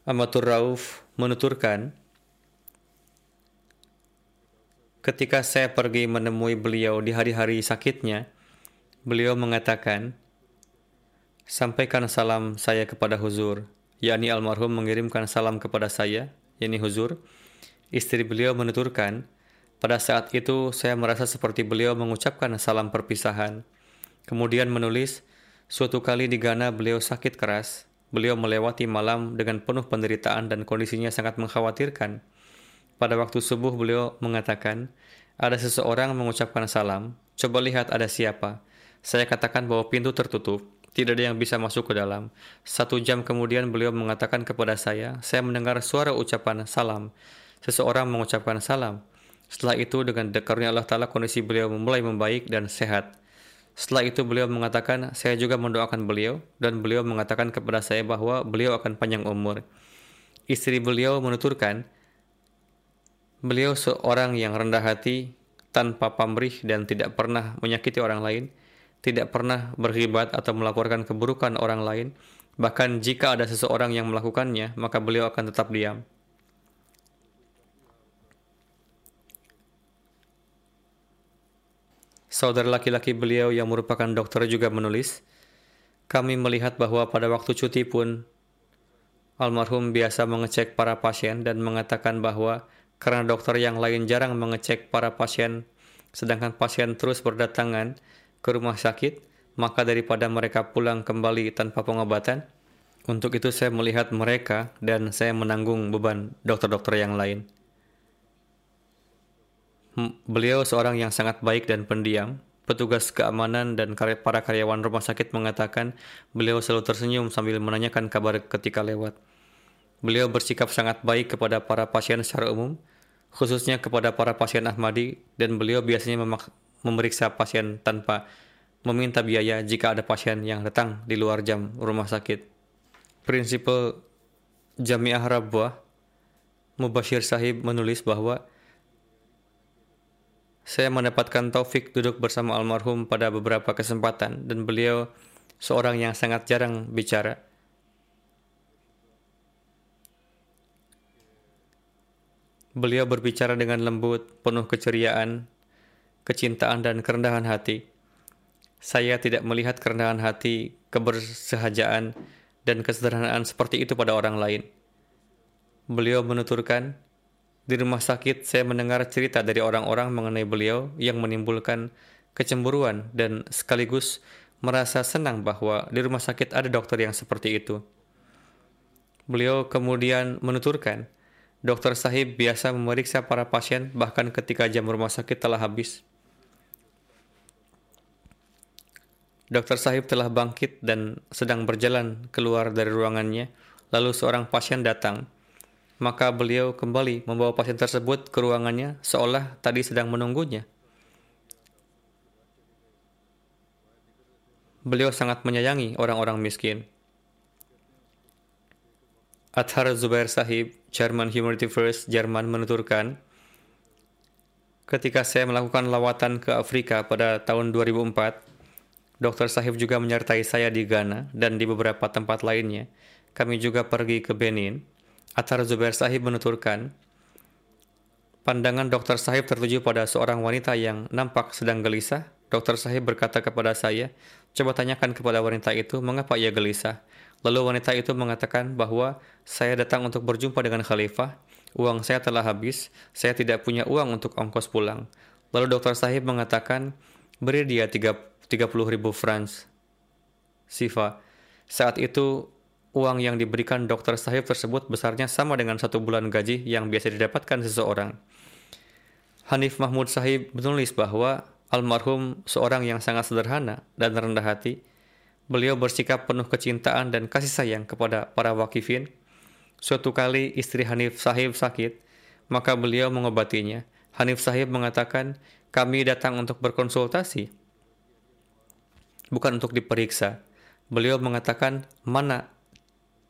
Amatul Rauf, menuturkan, ketika saya pergi menemui beliau di hari-hari sakitnya, beliau mengatakan, sampaikan salam saya kepada Huzur, yakni almarhum mengirimkan salam kepada saya, yakni Huzur. Istri beliau menuturkan, pada saat itu saya merasa seperti beliau mengucapkan salam perpisahan. Kemudian menulis, suatu kali di Ghana beliau sakit keras. Beliau melewati malam dengan penuh penderitaan dan kondisinya sangat mengkhawatirkan. Pada waktu subuh beliau mengatakan, ada seseorang mengucapkan salam. Coba lihat ada siapa. Saya katakan bahwa pintu tertutup. Tidak ada yang bisa masuk ke dalam. 1 jam kemudian beliau mengatakan kepada saya mendengar suara ucapan salam. Seseorang mengucapkan salam. Setelah itu dengan karunia Allah Ta'ala kondisi beliau mulai membaik dan sehat. Setelah itu beliau mengatakan, saya juga mendoakan beliau, dan beliau mengatakan kepada saya bahwa beliau akan panjang umur. Istri beliau menuturkan, beliau seorang yang rendah hati, tanpa pamrih dan tidak pernah menyakiti orang lain, tidak pernah berghibat atau melaporkan keburukan orang lain, bahkan jika ada seseorang yang melakukannya, maka beliau akan tetap diam. Saudara laki-laki beliau yang merupakan dokter juga menulis, kami melihat bahwa pada waktu cuti pun, almarhum biasa mengecek para pasien dan mengatakan bahwa karena dokter yang lain jarang mengecek para pasien, sedangkan pasien terus berdatangan ke rumah sakit, maka daripada mereka pulang kembali tanpa pengobatan, untuk itu saya melihat mereka dan saya menanggung beban dokter-dokter yang lain. Beliau seorang yang sangat baik dan pendiam. Petugas keamanan dan para karyawan rumah sakit mengatakan beliau selalu tersenyum sambil menanyakan kabar ketika lewat. Beliau bersikap sangat baik kepada para pasien secara umum, khususnya kepada para pasien Ahmadi, dan beliau biasanya memeriksa pasien tanpa meminta biaya jika ada pasien yang datang di luar jam rumah sakit. Prinsipal Jamiah Rabwah, Mubashir Sahib menulis bahwa saya mendapatkan taufik duduk bersama almarhum pada beberapa kesempatan dan beliau seorang yang sangat jarang bicara. Beliau berbicara dengan lembut, penuh keceriaan, kecintaan dan kerendahan hati. Saya tidak melihat kerendahan hati, kebersahajaan, dan kesederhanaan seperti itu pada orang lain. Beliau menuturkan, di rumah sakit saya mendengar cerita dari orang-orang mengenai beliau yang menimbulkan kecemburuan dan sekaligus merasa senang bahwa di rumah sakit ada dokter yang seperti itu. Beliau kemudian menuturkan, dokter sahib biasa memeriksa para pasien bahkan ketika jam rumah sakit telah habis. Dokter sahib telah bangkit dan sedang berjalan keluar dari ruangannya, lalu seorang pasien datang. Maka beliau kembali membawa pasien tersebut ke ruangannya seolah tadi sedang menunggunya. Beliau sangat menyayangi orang-orang miskin. Athar Zubair Sahib, Chairman Humanity First, Jerman menuturkan, ketika saya melakukan lawatan ke Afrika pada tahun 2004, Dr. Sahib juga menyertai saya di Ghana dan di beberapa tempat lainnya. Kami juga pergi ke Benin. Athar Zubair Sahib menuturkan, pandangan Dr. Sahib tertuju pada seorang wanita yang nampak sedang gelisah. Dr. Sahib berkata kepada saya, coba tanyakan kepada wanita itu mengapa ia gelisah. Lalu wanita itu mengatakan bahwa saya datang untuk berjumpa dengan khalifah, uang saya telah habis, saya tidak punya uang untuk ongkos pulang. Lalu Dr. Sahib mengatakan, beri dia 30.000 francs. Sifa, saat itu uang yang diberikan Dr. Sahib tersebut besarnya sama dengan 1 bulan gaji yang biasa didapatkan seseorang. Hanif Mahmud sahib menulis bahwa almarhum seorang yang sangat sederhana dan rendah hati. Beliau bersikap penuh kecintaan dan kasih sayang kepada para wakifin. Suatu kali istri Hanif Sahib sakit, maka beliau mengobatinya. Hanif Sahib mengatakan, kami datang untuk berkonsultasi, bukan untuk diperiksa. Beliau mengatakan, mana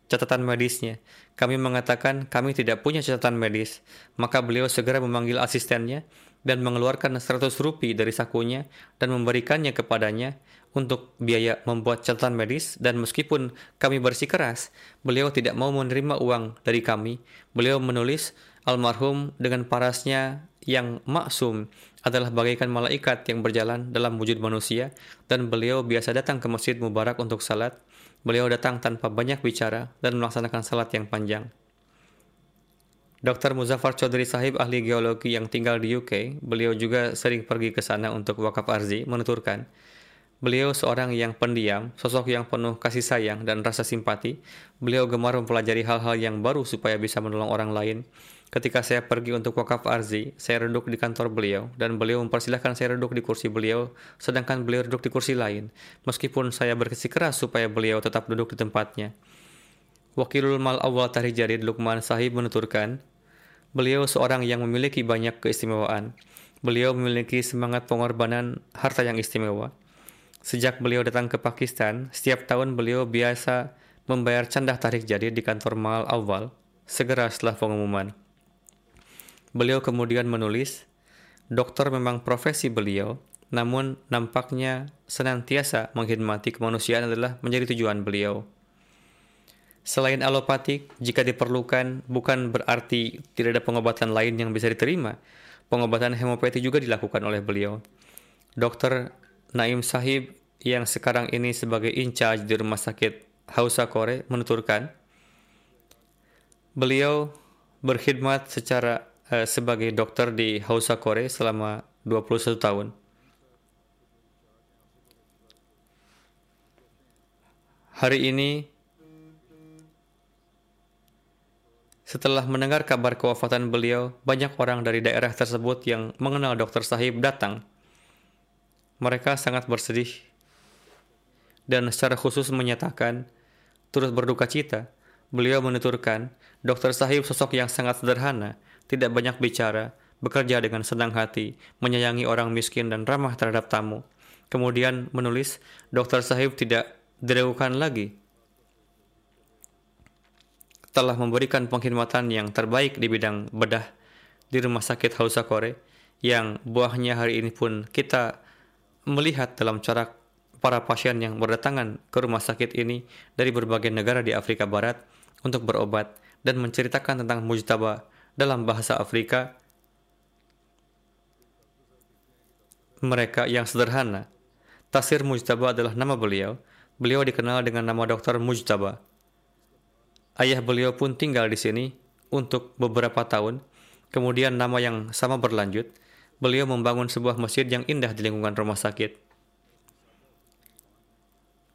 catatan medisnya? Kami mengatakan, kami tidak punya catatan medis. Maka beliau segera memanggil asistennya dan mengeluarkan 100 rupiah dari sakunya dan memberikannya kepadanya untuk biaya membuat catatan medis, dan meskipun kami bersikeras, beliau tidak mau menerima uang dari kami. Beliau menulis, almarhum dengan parasnya yang maksum adalah bagaikan malaikat yang berjalan dalam wujud manusia, dan beliau biasa datang ke Masjid Mubarak untuk salat. Beliau datang tanpa banyak bicara dan melaksanakan salat yang panjang. Dr. Muzaffar Chaudhry Sahib, ahli geologi yang tinggal di UK, beliau juga sering pergi ke sana untuk wakaf arzi, menuturkan, beliau seorang yang pendiam, sosok yang penuh kasih sayang dan rasa simpati. Beliau gemar mempelajari hal-hal yang baru supaya bisa menolong orang lain. Ketika saya pergi untuk wakaf arzi, saya duduk di kantor beliau dan beliau mempersilahkan saya duduk di kursi beliau, sedangkan beliau duduk di kursi lain, meskipun saya bersikeras supaya beliau tetap duduk di tempatnya. Wakilul Mal Awal Tahrir Jarid Lukman Sahib menuturkan, beliau seorang yang memiliki banyak keistimewaan. Beliau memiliki semangat pengorbanan harta yang istimewa. Sejak beliau datang ke Pakistan, setiap tahun beliau biasa membayar candah tarik jadi di kantor Mal Awal segera setelah pengumuman. Beliau kemudian menulis, dokter memang profesi beliau, namun nampaknya senantiasa menghormati kemanusiaan adalah menjadi tujuan beliau. Selain alopatik, jika diperlukan, bukan berarti tidak ada pengobatan lain yang bisa diterima. Pengobatan homeopati juga dilakukan oleh beliau. Dokter Naim Sahib yang sekarang ini sebagai in-charge di rumah sakit Hausa Kore menuturkan, beliau berkhidmat secara sebagai dokter di Hausa Kore selama 21 tahun. Hari ini, setelah mendengar kabar kewafatan beliau, banyak orang dari daerah tersebut yang mengenal dokter Sahib datang. Mereka sangat bersedih dan secara khusus menyatakan turut berduka cita. Beliau menuturkan, Dr. Sahib sosok yang sangat sederhana, tidak banyak bicara, bekerja dengan senang hati, menyayangi orang miskin dan ramah terhadap tamu. Kemudian menulis, Dr. Sahib tidak diragukan lagi, telah memberikan pengkhidmatan yang terbaik di bidang bedah di rumah sakit Hausa Kore, yang buahnya hari ini pun kita melihat dalam corak para pasien yang berdatangan ke rumah sakit ini dari berbagai negara di Afrika Barat untuk berobat dan menceritakan tentang Mujtabah dalam bahasa Afrika mereka yang sederhana. Tasir Mujtabah adalah nama beliau. Beliau dikenal dengan nama Dr. Mujtabah. Ayah beliau pun tinggal di sini untuk beberapa tahun. Kemudian nama yang sama berlanjut. Beliau membangun sebuah masjid yang indah di lingkungan rumah sakit.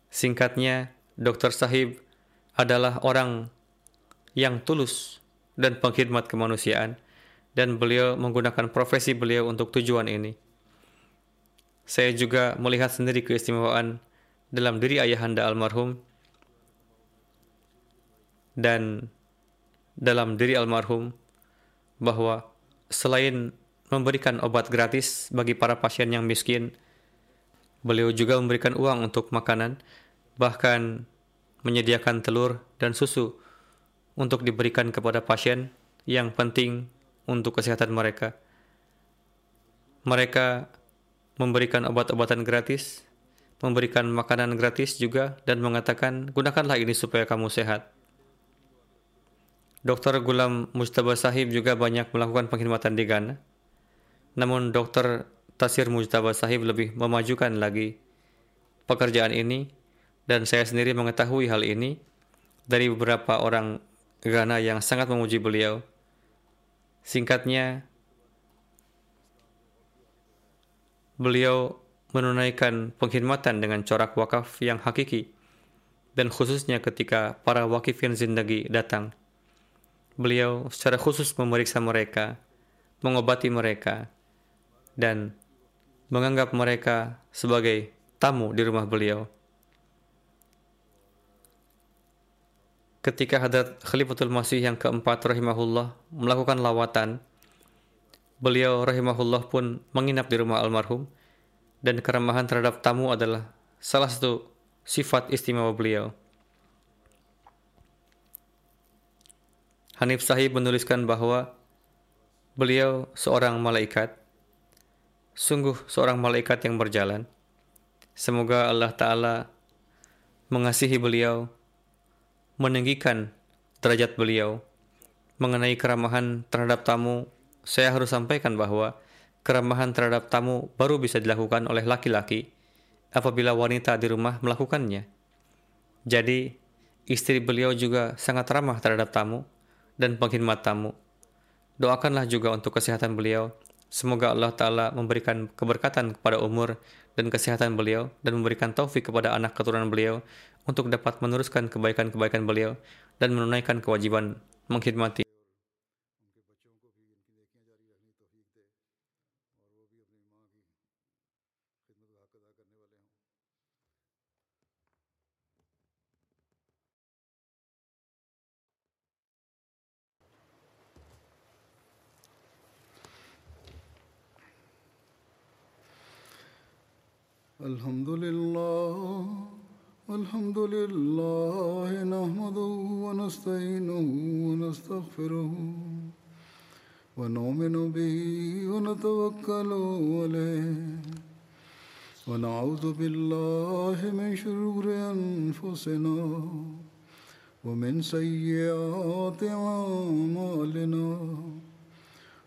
Singkatnya, Dr. Sahib adalah orang yang tulus dan pengkhidmat kemanusiaan, dan beliau menggunakan profesi beliau untuk tujuan ini. Saya juga melihat sendiri keistimewaan dalam diri ayahanda almarhum dan dalam diri almarhum bahwa selain memberikan obat gratis bagi para pasien yang miskin, beliau juga memberikan uang untuk makanan, bahkan menyediakan telur dan susu untuk diberikan kepada pasien yang penting untuk kesehatan mereka. Mereka memberikan obat-obatan gratis, memberikan makanan gratis juga, dan mengatakan, gunakanlah ini supaya kamu sehat. Dr. Gulam Mujtabah Sahib juga banyak melakukan pengkhidmatan di Ghana. Namun Dr. Tasir Mujtabah Sahib lebih memajukan lagi pekerjaan ini, dan saya sendiri mengetahui hal ini dari beberapa orang Ghana yang sangat memuji beliau. Singkatnya, beliau menunaikan pengkhidmatan dengan corak wakaf yang hakiki, dan khususnya ketika para wakifin zindagi datang. Beliau secara khusus memeriksa mereka, mengobati mereka, dan menganggap mereka sebagai tamu di rumah beliau. Ketika Hadrat Khalifatul Masih yang keempat rahimahullah melakukan lawatan, beliau rahimahullah pun menginap di rumah almarhum, dan keramahan terhadap tamu adalah salah satu sifat istimewa beliau. Hanif Sahib menuliskan bahwa beliau seorang malaikat, sungguh seorang malaikat yang berjalan. Semoga Allah Ta'ala mengasihi beliau, meninggikan derajat beliau. Mengenai keramahan terhadap tamu, saya harus sampaikan bahwa keramahan terhadap tamu baru bisa dilakukan oleh laki-laki apabila wanita di rumah melakukannya. Jadi, istri beliau juga sangat ramah terhadap tamu dan pengkhidmat tamu. Doakanlah juga untuk kesehatan beliau. Semoga Allah Ta'ala memberikan keberkatan kepada umur dan kesehatan beliau, dan memberikan taufik kepada anak keturunan beliau untuk dapat meneruskan kebaikan-kebaikan beliau dan menunaikan kewajiban mengkhidmati. Alhamdulillah, nahmaduhu wa nasta'inuhu wa nastaghfiruhu wa nu'minu bihi wa natawakkalu alayhi wa na'udzu billahi min shururi anfusina wa min sayyi'ati a'malina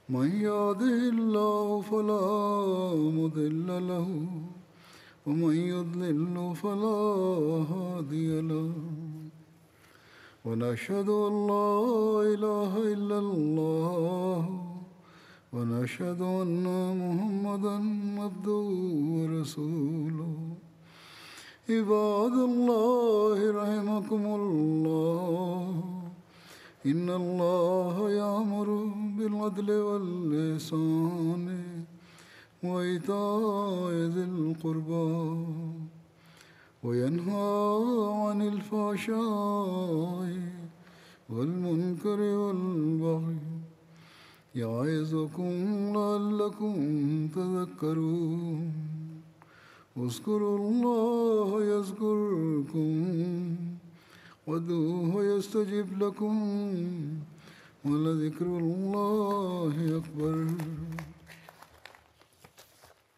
man yahdihillahu fala mudilla lahu ومن يضلل فلا هادي له ونشهد أن لا إله إلا الله ونشهد أن محمدا عبده ورسوله عباد الله رحمكم الله إن الله يأمر بالعدل والإحسان وإيتاء ذي القربى وينهى عن الفحشاء والمنكر والبغي يعظكم لعلكم تذكرون واذكروا الله يذكركم وادعوه يستجب لكم ولذكر الله أكبر